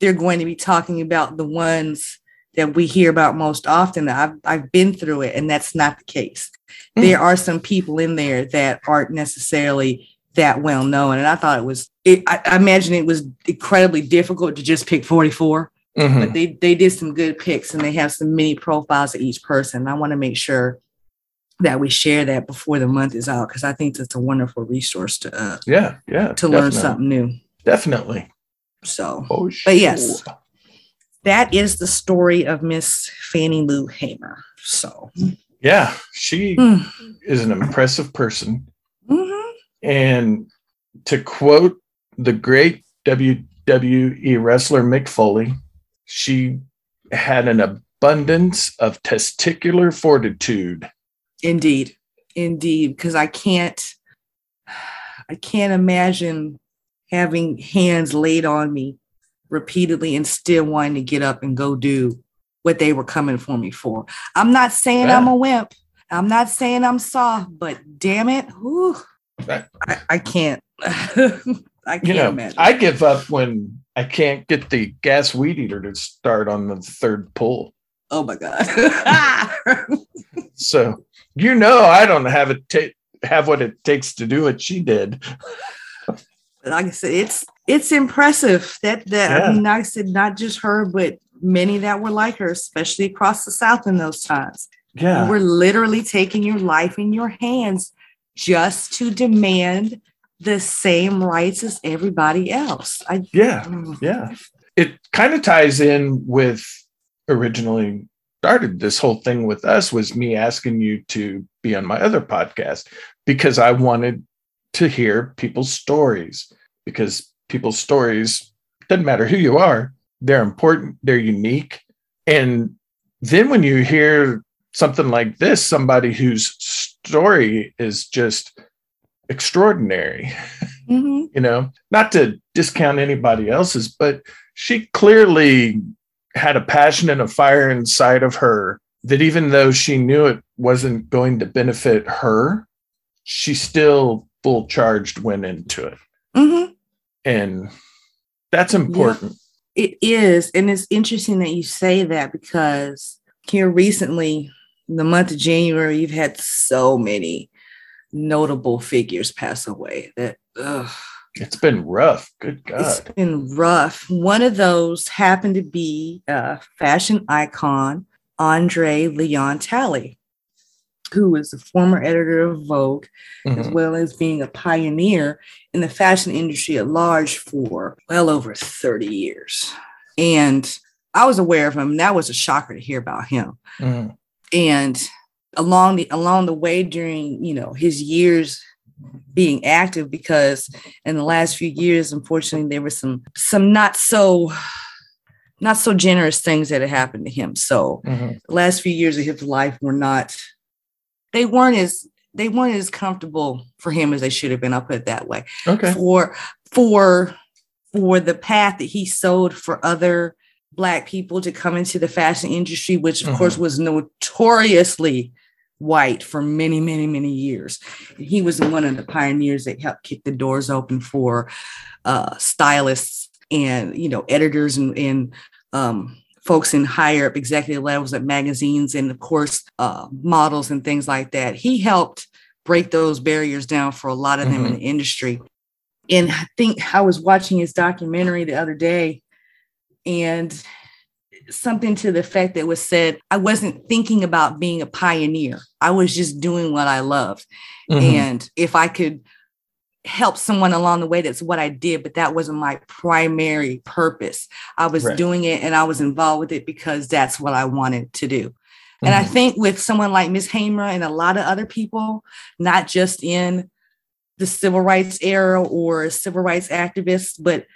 they're going to be talking about the ones that we hear about most often, I've, I've been through it, and that's not the case. Mm-hmm. There are some people in there that aren't necessarily that well-known. And I thought it was, it, I, I imagine it was incredibly difficult to just pick forty-four, mm-hmm. but they, they did some good picks, and they have some mini profiles of each person. I want to make sure that we share that before the month is out, because I think that's a wonderful resource to uh, yeah, yeah, to definitely. learn something new. Definitely. So, oh, sure. But yes, that is the story of Miss Fannie Lou Hamer. So, yeah, she mm. is an impressive person. Mm-hmm. And to quote the great W W E wrestler Mick Foley, she had an abundance of testicular fortitude Indeed. Indeed. Because I can't, I can't imagine having hands laid on me repeatedly and still wanting to get up and go do what they were coming for me for. I'm not saying right. I'm a wimp. I'm not saying I'm soft, but damn it. Whew, right. I, I can't. I can't you know, imagine. I give up when I can't get the gas weed eater to start on the third pull. Oh my God. So, you know, I don't have it ta- have what it takes to do what she did. Like I said, it's it's impressive that that yeah. I mean, like I said, not just her, but many that were like her, especially across the South in those times. Yeah, you were literally taking your life in your hands just to demand the same rights as everybody else. I, yeah, mm. yeah. It kind of ties in with originally started this whole thing with us was me asking you to be on my other podcast because I wanted to hear people's stories, because people's stories, doesn't matter who you are, they're important, they're unique. And then when you hear something like this, somebody whose story is just extraordinary, mm-hmm. you know, not to discount anybody else's, but she clearly had a passion and a fire inside of her that even though she knew it wasn't going to benefit her, she still full charged went into it. Mm-hmm. And that's important. Yeah, it is. And it's interesting that you say that because here recently, in the month of January, you've had so many notable figures pass away that ugh, it's been rough. Good God. It's been rough. One of those happened to be uh, fashion icon Andre Leon Talley, who was the former editor of Vogue, mm-hmm. as well as being a pioneer in the fashion industry at large for well over thirty years. And I was aware of him. That was a shocker to hear about him. Mm-hmm. And along the along the way during, you know, his years being active, because in the last few years, unfortunately, there were some some not so not so generous things that had happened to him. So mm-hmm. the last few years of his life were not They weren't as they weren't as comfortable for him as they should have been. I'll put it that way. Okay. For for for the path that he sowed for other Black people to come into the fashion industry, which of mm-hmm. course was notoriously white for many, many, many years. And he was one of the pioneers that helped kick the doors open for uh, stylists and you know editors and and um, folks in higher up executive levels at magazines and, of course, uh, models and things like that. He helped break those barriers down for a lot of them mm-hmm. in the industry. And I think I was watching his documentary the other day, and something to the effect that was said, I wasn't thinking about being a pioneer. I was just doing what I loved. Mm-hmm. And if I could help someone along the way, that's what I did, but that wasn't my primary purpose. I was right. doing it and I was involved with it because that's what I wanted to do. Mm-hmm. And I think with someone like Miz Hamer and a lot of other people, not just in the civil rights era or civil rights activists, but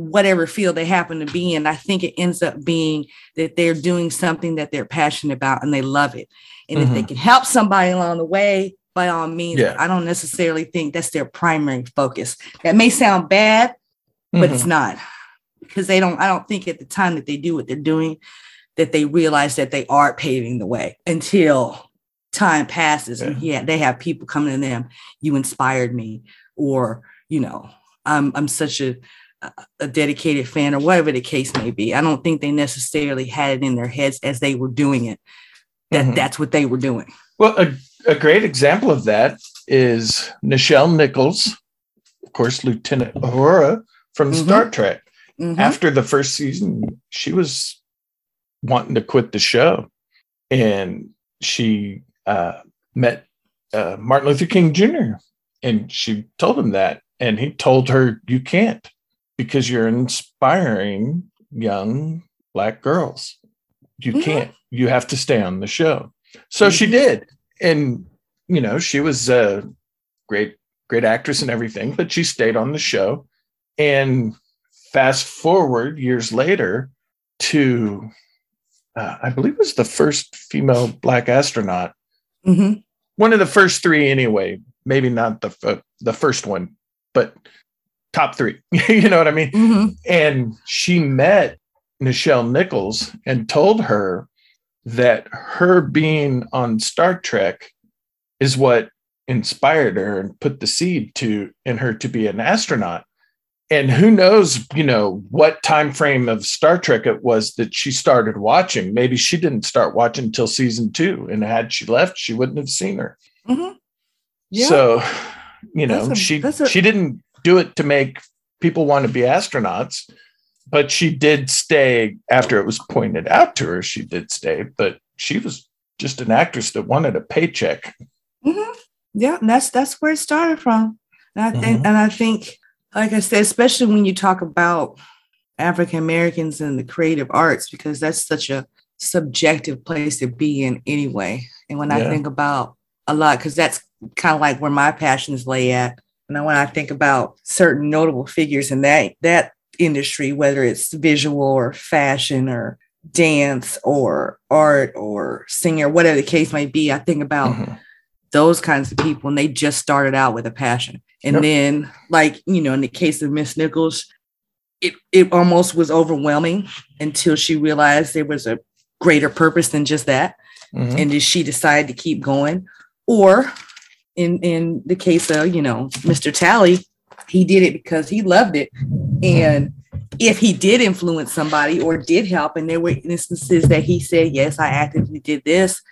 whatever field they happen to be in, I think it ends up being that they're doing something that they're passionate about and they love it. And mm-hmm. if they can help somebody along the way, by all means, yeah. I don't necessarily think that's their primary focus. That may sound bad, but mm-hmm. it's not, because they don't, I don't think at the time that they do what they're doing, that they realize that they are paving the way until time passes. Yeah. And yeah, they have people coming to them. You inspired me, or, you know, I'm, I'm such a, a dedicated fan, or whatever the case may be. I don't think they necessarily had it in their heads as they were doing it, that mm-hmm. that's what they were doing. Well, uh- A great example of that is Nichelle Nichols, of course, Lieutenant Uhura from mm-hmm. Star Trek. Mm-hmm. After the first season, she was wanting to quit the show. And she uh, met uh, Martin Luther King Junior And she told him that. And he told her, you can't, because you're inspiring young Black girls. You mm-hmm. can't. You have to stay on the show. So mm-hmm. she did. And, you know, she was a great, great actress and everything, but she stayed on the show. And fast forward years later to, uh, I believe it was the first female Black astronaut Mm-hmm. One of the first three anyway, maybe not the uh, the first one, but top three, you know what I mean? Mm-hmm. And she met Nichelle Nichols and told her that her being on Star Trek is what inspired her and put the seed to in her to be an astronaut. And who knows, you know, what time frame of Star Trek it was that she started watching. Maybe she didn't start watching until season two. And had she left, she wouldn't have seen her. Mm-hmm. Yeah. So, you know, that's a, she that's a... she didn't do it to make people want to be astronauts. But she did stay after it was pointed out to her. She did stay, but she was just an actress that wanted a paycheck. Mm-hmm. Yeah, and that's that's where it started from. And I think, mm-hmm. and I think, like I said, especially when you talk about African Americans and the creative arts, because that's such a subjective place to be in anyway. And when yeah. I think about a lot, because that's kind of like where my passions lay at. And when I think about certain notable figures in that that. industry, whether it's visual or fashion or dance or art or singer, whatever the case may be, I think about mm-hmm. those kinds of people, and they just started out with a passion. And yep. then, like, you know, in the case of Miss Nichols, it it almost was overwhelming until she realized there was a greater purpose than just that, mm-hmm. and then she decided to keep going. Or in in the case of, you know, Mister Talley, he did it because he loved it. And if he did influence somebody or did help, and there were instances that he said, yes, I actively did this,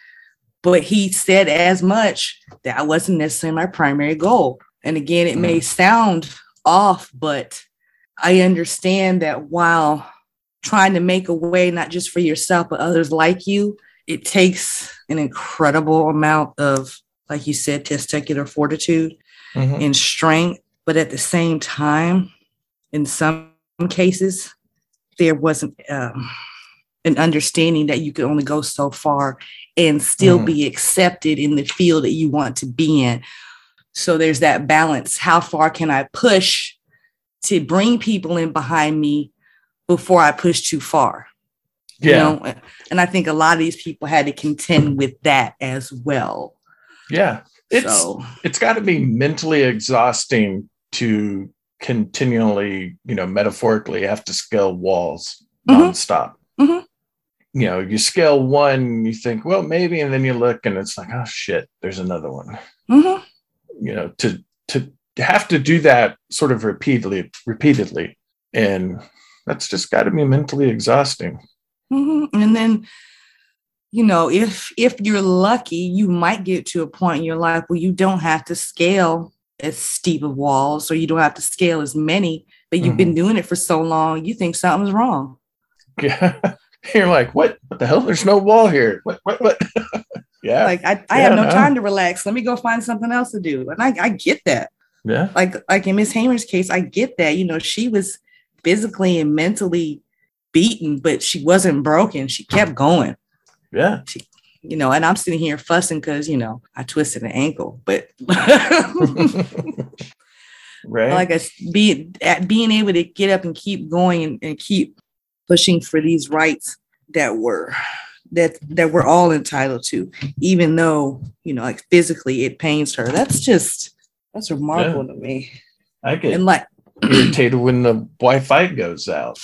but he said as much that I wasn't necessarily my primary goal. And again, it may sound off, but I understand that while trying to make a way, not just for yourself, but others like you, it takes an incredible amount of, like you said, testicular fortitude mm-hmm. and strength. But at the same time, in some cases, there wasn't um, an understanding that you could only go so far and still mm-hmm. be accepted in the field that you want to be in. So there's that balance. How far can I push to bring people in behind me before I push too far? Yeah. You know? And I think a lot of these people had to contend with that as well. Yeah. It's so. It's got to be mentally exhausting to continually, you know, metaphorically have to scale walls mm-hmm. nonstop. Mm-hmm. You know, you scale one, you think, well, maybe, and then you look and it's like, oh shit, there's another one. Mm-hmm. You know, to to have to do that sort of repeatedly, repeatedly, and that's just got to be mentally exhausting. Mm-hmm. And then, you know, if if you're lucky, you might get to a point in your life where you don't have to scale as steep of walls, or you don't have to scale as many, but you've mm-hmm. been doing it for so long, you think something's wrong. Yeah. You're like, what? What the hell? There's no wall here. What? What? What? Yeah. Like, I, I yeah, have no, no time to relax. Let me go find something else to do. And I, I get that. Yeah. Like, like in Miss Hamer's case, I get that. You know, she was physically and mentally beaten, but she wasn't broken. She kept going. Yeah. She, you know, and I'm sitting here fussing because, you know, I twisted an ankle, but right. Like I be at being able to get up and keep going and, and keep pushing for these rights that were that that we're all entitled to, even though, you know, like physically it pains her. That's just that's remarkable yeah. to me. I get and like irritated when the Wi-Fi goes out.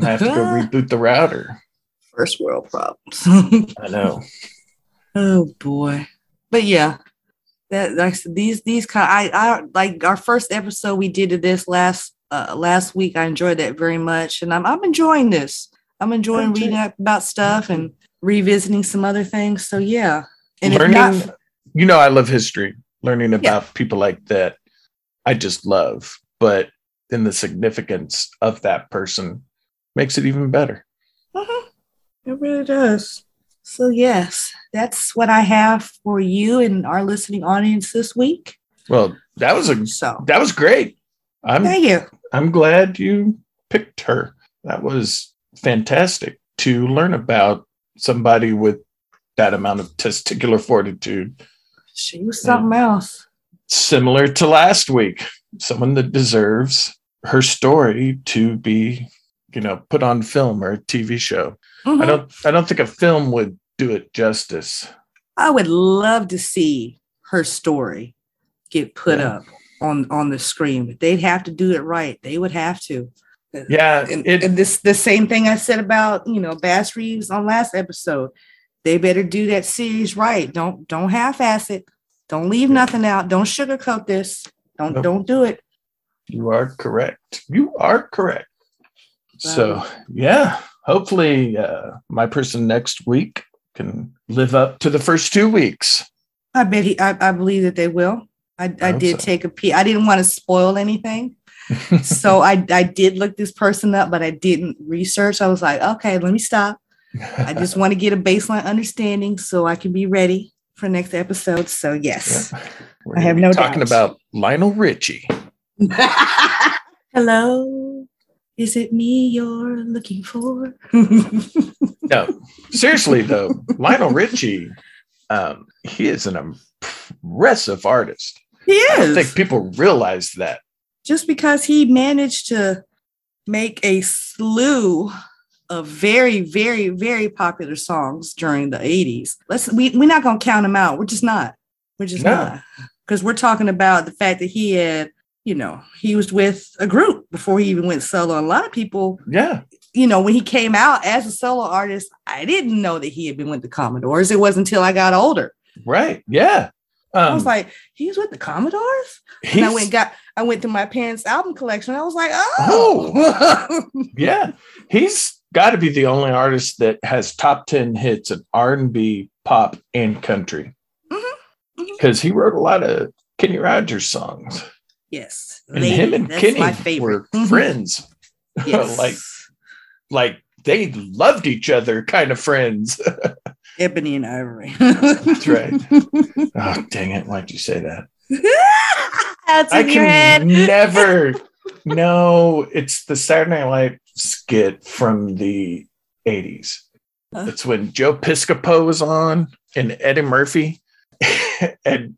I have to go reboot the router. First world problems. I know. Oh boy. But yeah, that like these these kind. I I like our first episode we did of this last uh, last week. I enjoyed that very much, and I'm I'm enjoying this. I'm enjoying I'm reading up about stuff and revisiting some other things. So yeah, and learning. Not, you know, I love history. Learning about yeah. people like that, I just love. But then the significance of that person makes it even better. Mm-hmm. It really does. So, yes, that's what I have for you and our listening audience this week. Well, that was a so that was great. I'm, Thank you. I'm glad you picked her. That was fantastic to learn about somebody with that amount of testicular fortitude. She was something and else. Similar to last week, someone that deserves her story to be, you know, put on film or a T V show. Mm-hmm. I don't I don't think a film would do it justice. I would love to see her story get put yeah. up on, on the screen, but they'd have to do it right. They would have to. Yeah. And, it, and this, the same thing I said about, you know, Bass Reeves on last episode, they better do that series right. Don't, don't half-ass it. Don't leave yeah. nothing out. Don't sugarcoat this. Don't, no. don't do it. You are correct. You are correct. Wow. So yeah, hopefully uh, my person next week can live up to the first two weeks. I bet he, I, I believe that they will. I, I, I did so. take a peek. I didn't want to spoil anything. So I, I did look this person up, but I didn't research. I was like, okay, let me stop. I just want to get a baseline understanding so I can be ready for next episode. So yes, yeah. We're I have no talking doubt. About Lionel Richie. Hello, is it me you're looking for? No, seriously though, Lionel Richie, um, he is an impressive artist. He is. I don't think people realize that. Just because he managed to make a slew of very, very, very popular songs during the eighties, let's we we're not gonna count him out. We're just not. We're just no. not because we're talking about the fact that he had. You know, he was with a group before he even went solo. A lot of people, yeah. You know, when he came out as a solo artist, I didn't know that he had been with the Commodores. It wasn't until I got older. Right. Yeah. Um, I was like, he's with the Commodores? And I went got I went to my parents' album collection. I was like, oh. oh. Yeah. He's got to be the only artist that has top ten hits in R and B, pop, and country. Mm-hmm. Because mm-hmm. he wrote a lot of Kenny Rogers songs. Yes, and lady, him and that's Kenny my favorite. Were friends, yes. like like they loved each other, kind of friends. Ebony and Ivory. That's right. Oh dang it! Why'd you say that? That's I can never. No, it's the Saturday Night Live skit from the eighties. Huh? It's when Joe Piscopo was on and Eddie Murphy, and.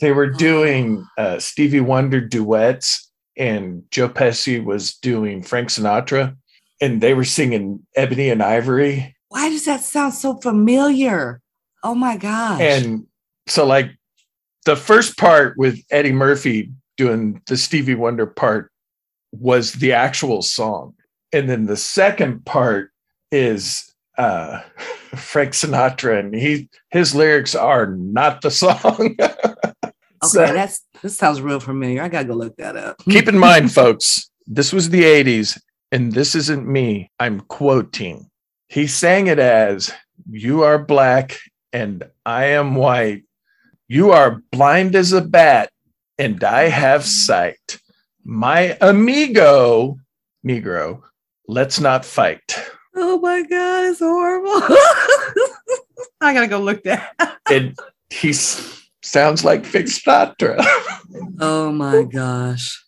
They were doing uh, Stevie Wonder duets, and Joe Pesci was doing Frank Sinatra, and they were singing Ebony and Ivory. Why does that sound so familiar? Oh, my gosh. And so, like, the first part with Eddie Murphy doing the Stevie Wonder part was the actual song. And then the second part is uh, Frank Sinatra, and he his lyrics are not the song. Okay, that's this sounds real familiar. I gotta go look that up. Keep in mind, folks, this was the eighties, and this isn't me. I'm quoting. He sang it as, "You are black and I am white. You are blind as a bat and I have sight. My amigo, Negro, let's not fight." Oh my God, it's horrible. I gotta go look that up. And he's... sounds like Frank Sinatra. Oh my gosh.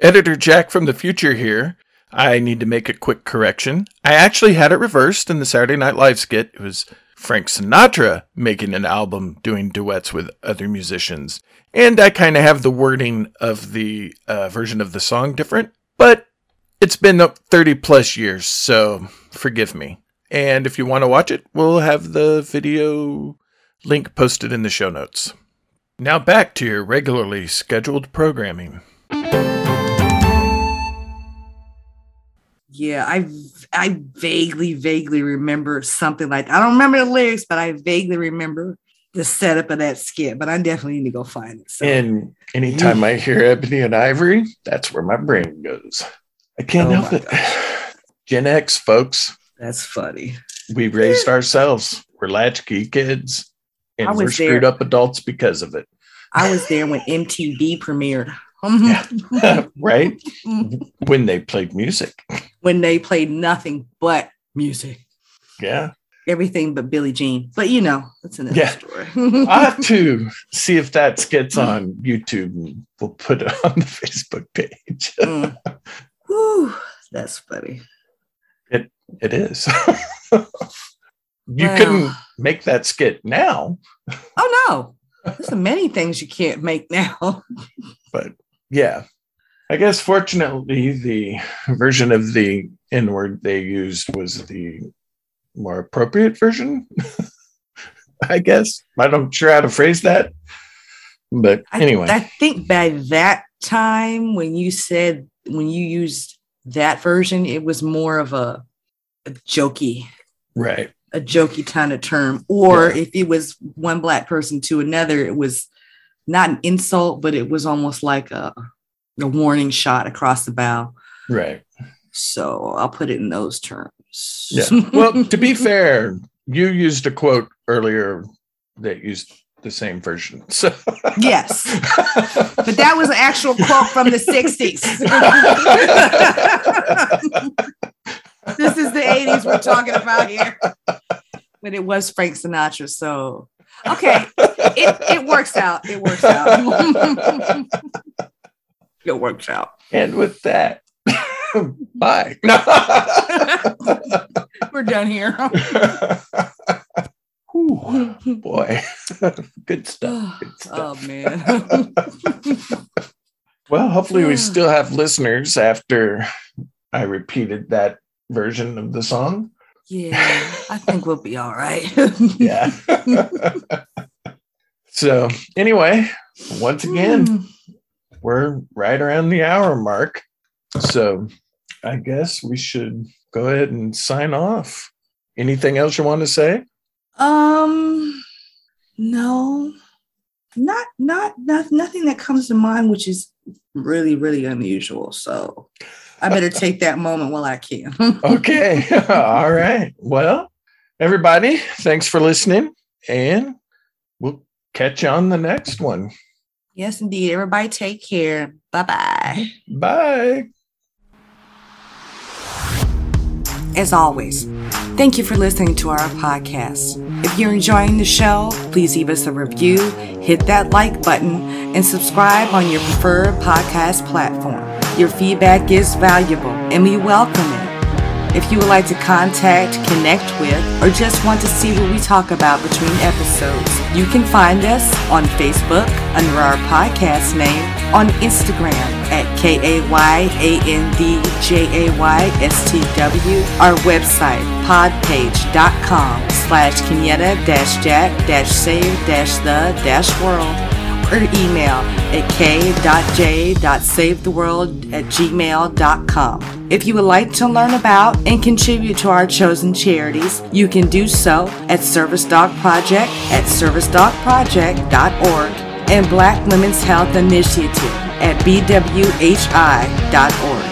Editor Jack from the future here. I need to make a quick correction. I actually had it reversed in the Saturday Night Live skit. It was Frank Sinatra making an album doing duets with other musicians. And I kind of have the wording of the uh, version of the song different, but it's been thirty plus years, so forgive me. And if you want to watch it, we'll have the video link posted in the show notes. Now back to your regularly scheduled programming. Yeah, I I vaguely, vaguely remember something like that. I don't remember the lyrics, but I vaguely remember the setup of that skit. But I definitely need to go find it. So. And anytime I hear Ebony and Ivory, that's where my brain goes. I can't oh help it. God. Gen X, folks. That's funny. We raised ourselves. We're latchkey kids, and we're screwed there. Up adults because of it. I was there when M T V premiered. Yeah. Right? When they played music. When they played nothing but music. Yeah. Everything but Billie Jean. But, you know, that's another yeah. story. I have to see if that gets on YouTube, and we'll put it on the Facebook page. mm. Whew, that's funny. It it is. You well, couldn't make that skit now. Oh no, there's many things you can't make now. But yeah, I guess fortunately, the version of the N-word they used was the more appropriate version. I guess I'm not sure how to phrase that, but anyway, I, I think by that time when you said when you used that version, it was more of a, a jokey, right? A jokey kind of term. Or yeah. If it was one black person to another, it was not an insult, but it was almost like a. a warning shot across the bow. Right. So I'll put it in those terms. Yeah. Well, to be fair, you used a quote earlier that used the same version. So. Yes. But that was an actual quote from the sixties. This is the eighties we're talking about here. But it was Frank Sinatra. So, okay. It, it works out. It works out. It works out. And with that, bye. We're done here. Ooh, boy. Good stuff. Good stuff. Oh, man. Well, hopefully we still have listeners after I repeated that version of the song. Yeah, I think we'll be all right. Yeah. So anyway, once again, mm. we're right around the hour mark. So I guess we should go ahead and sign off. Anything else you want to say? Um, no, not, not, not nothing that comes to mind, which is really, really unusual. So I better take that moment while I can. Okay. All right. Well, everybody, thanks for listening, and we'll catch you on the next one. Yes, indeed. Everybody take care. Bye-bye. Bye. As always, thank you for listening to our podcast. If you're enjoying the show, please leave us a review, hit that like button, and subscribe on your preferred podcast platform. Your feedback is valuable, and we welcome it. If you would like to contact, connect with, or just want to see what we talk about between episodes, you can find us on Facebook under our podcast name, on Instagram at K A Y A N D J A Y S T W, our website, podpage.com slash Kenyetta dash Jack dash save dash the dash world, or email at k.j.savetheworld at gmail.com. If you would like to learn about and contribute to our chosen charities, you can do so at Service Dog Project at service dog project dot org and Black Women's Health Initiative at b w h i dot org.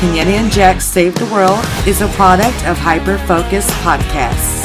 Kenyetta and Jack Save the World is a product of HyperFocus Podcasts.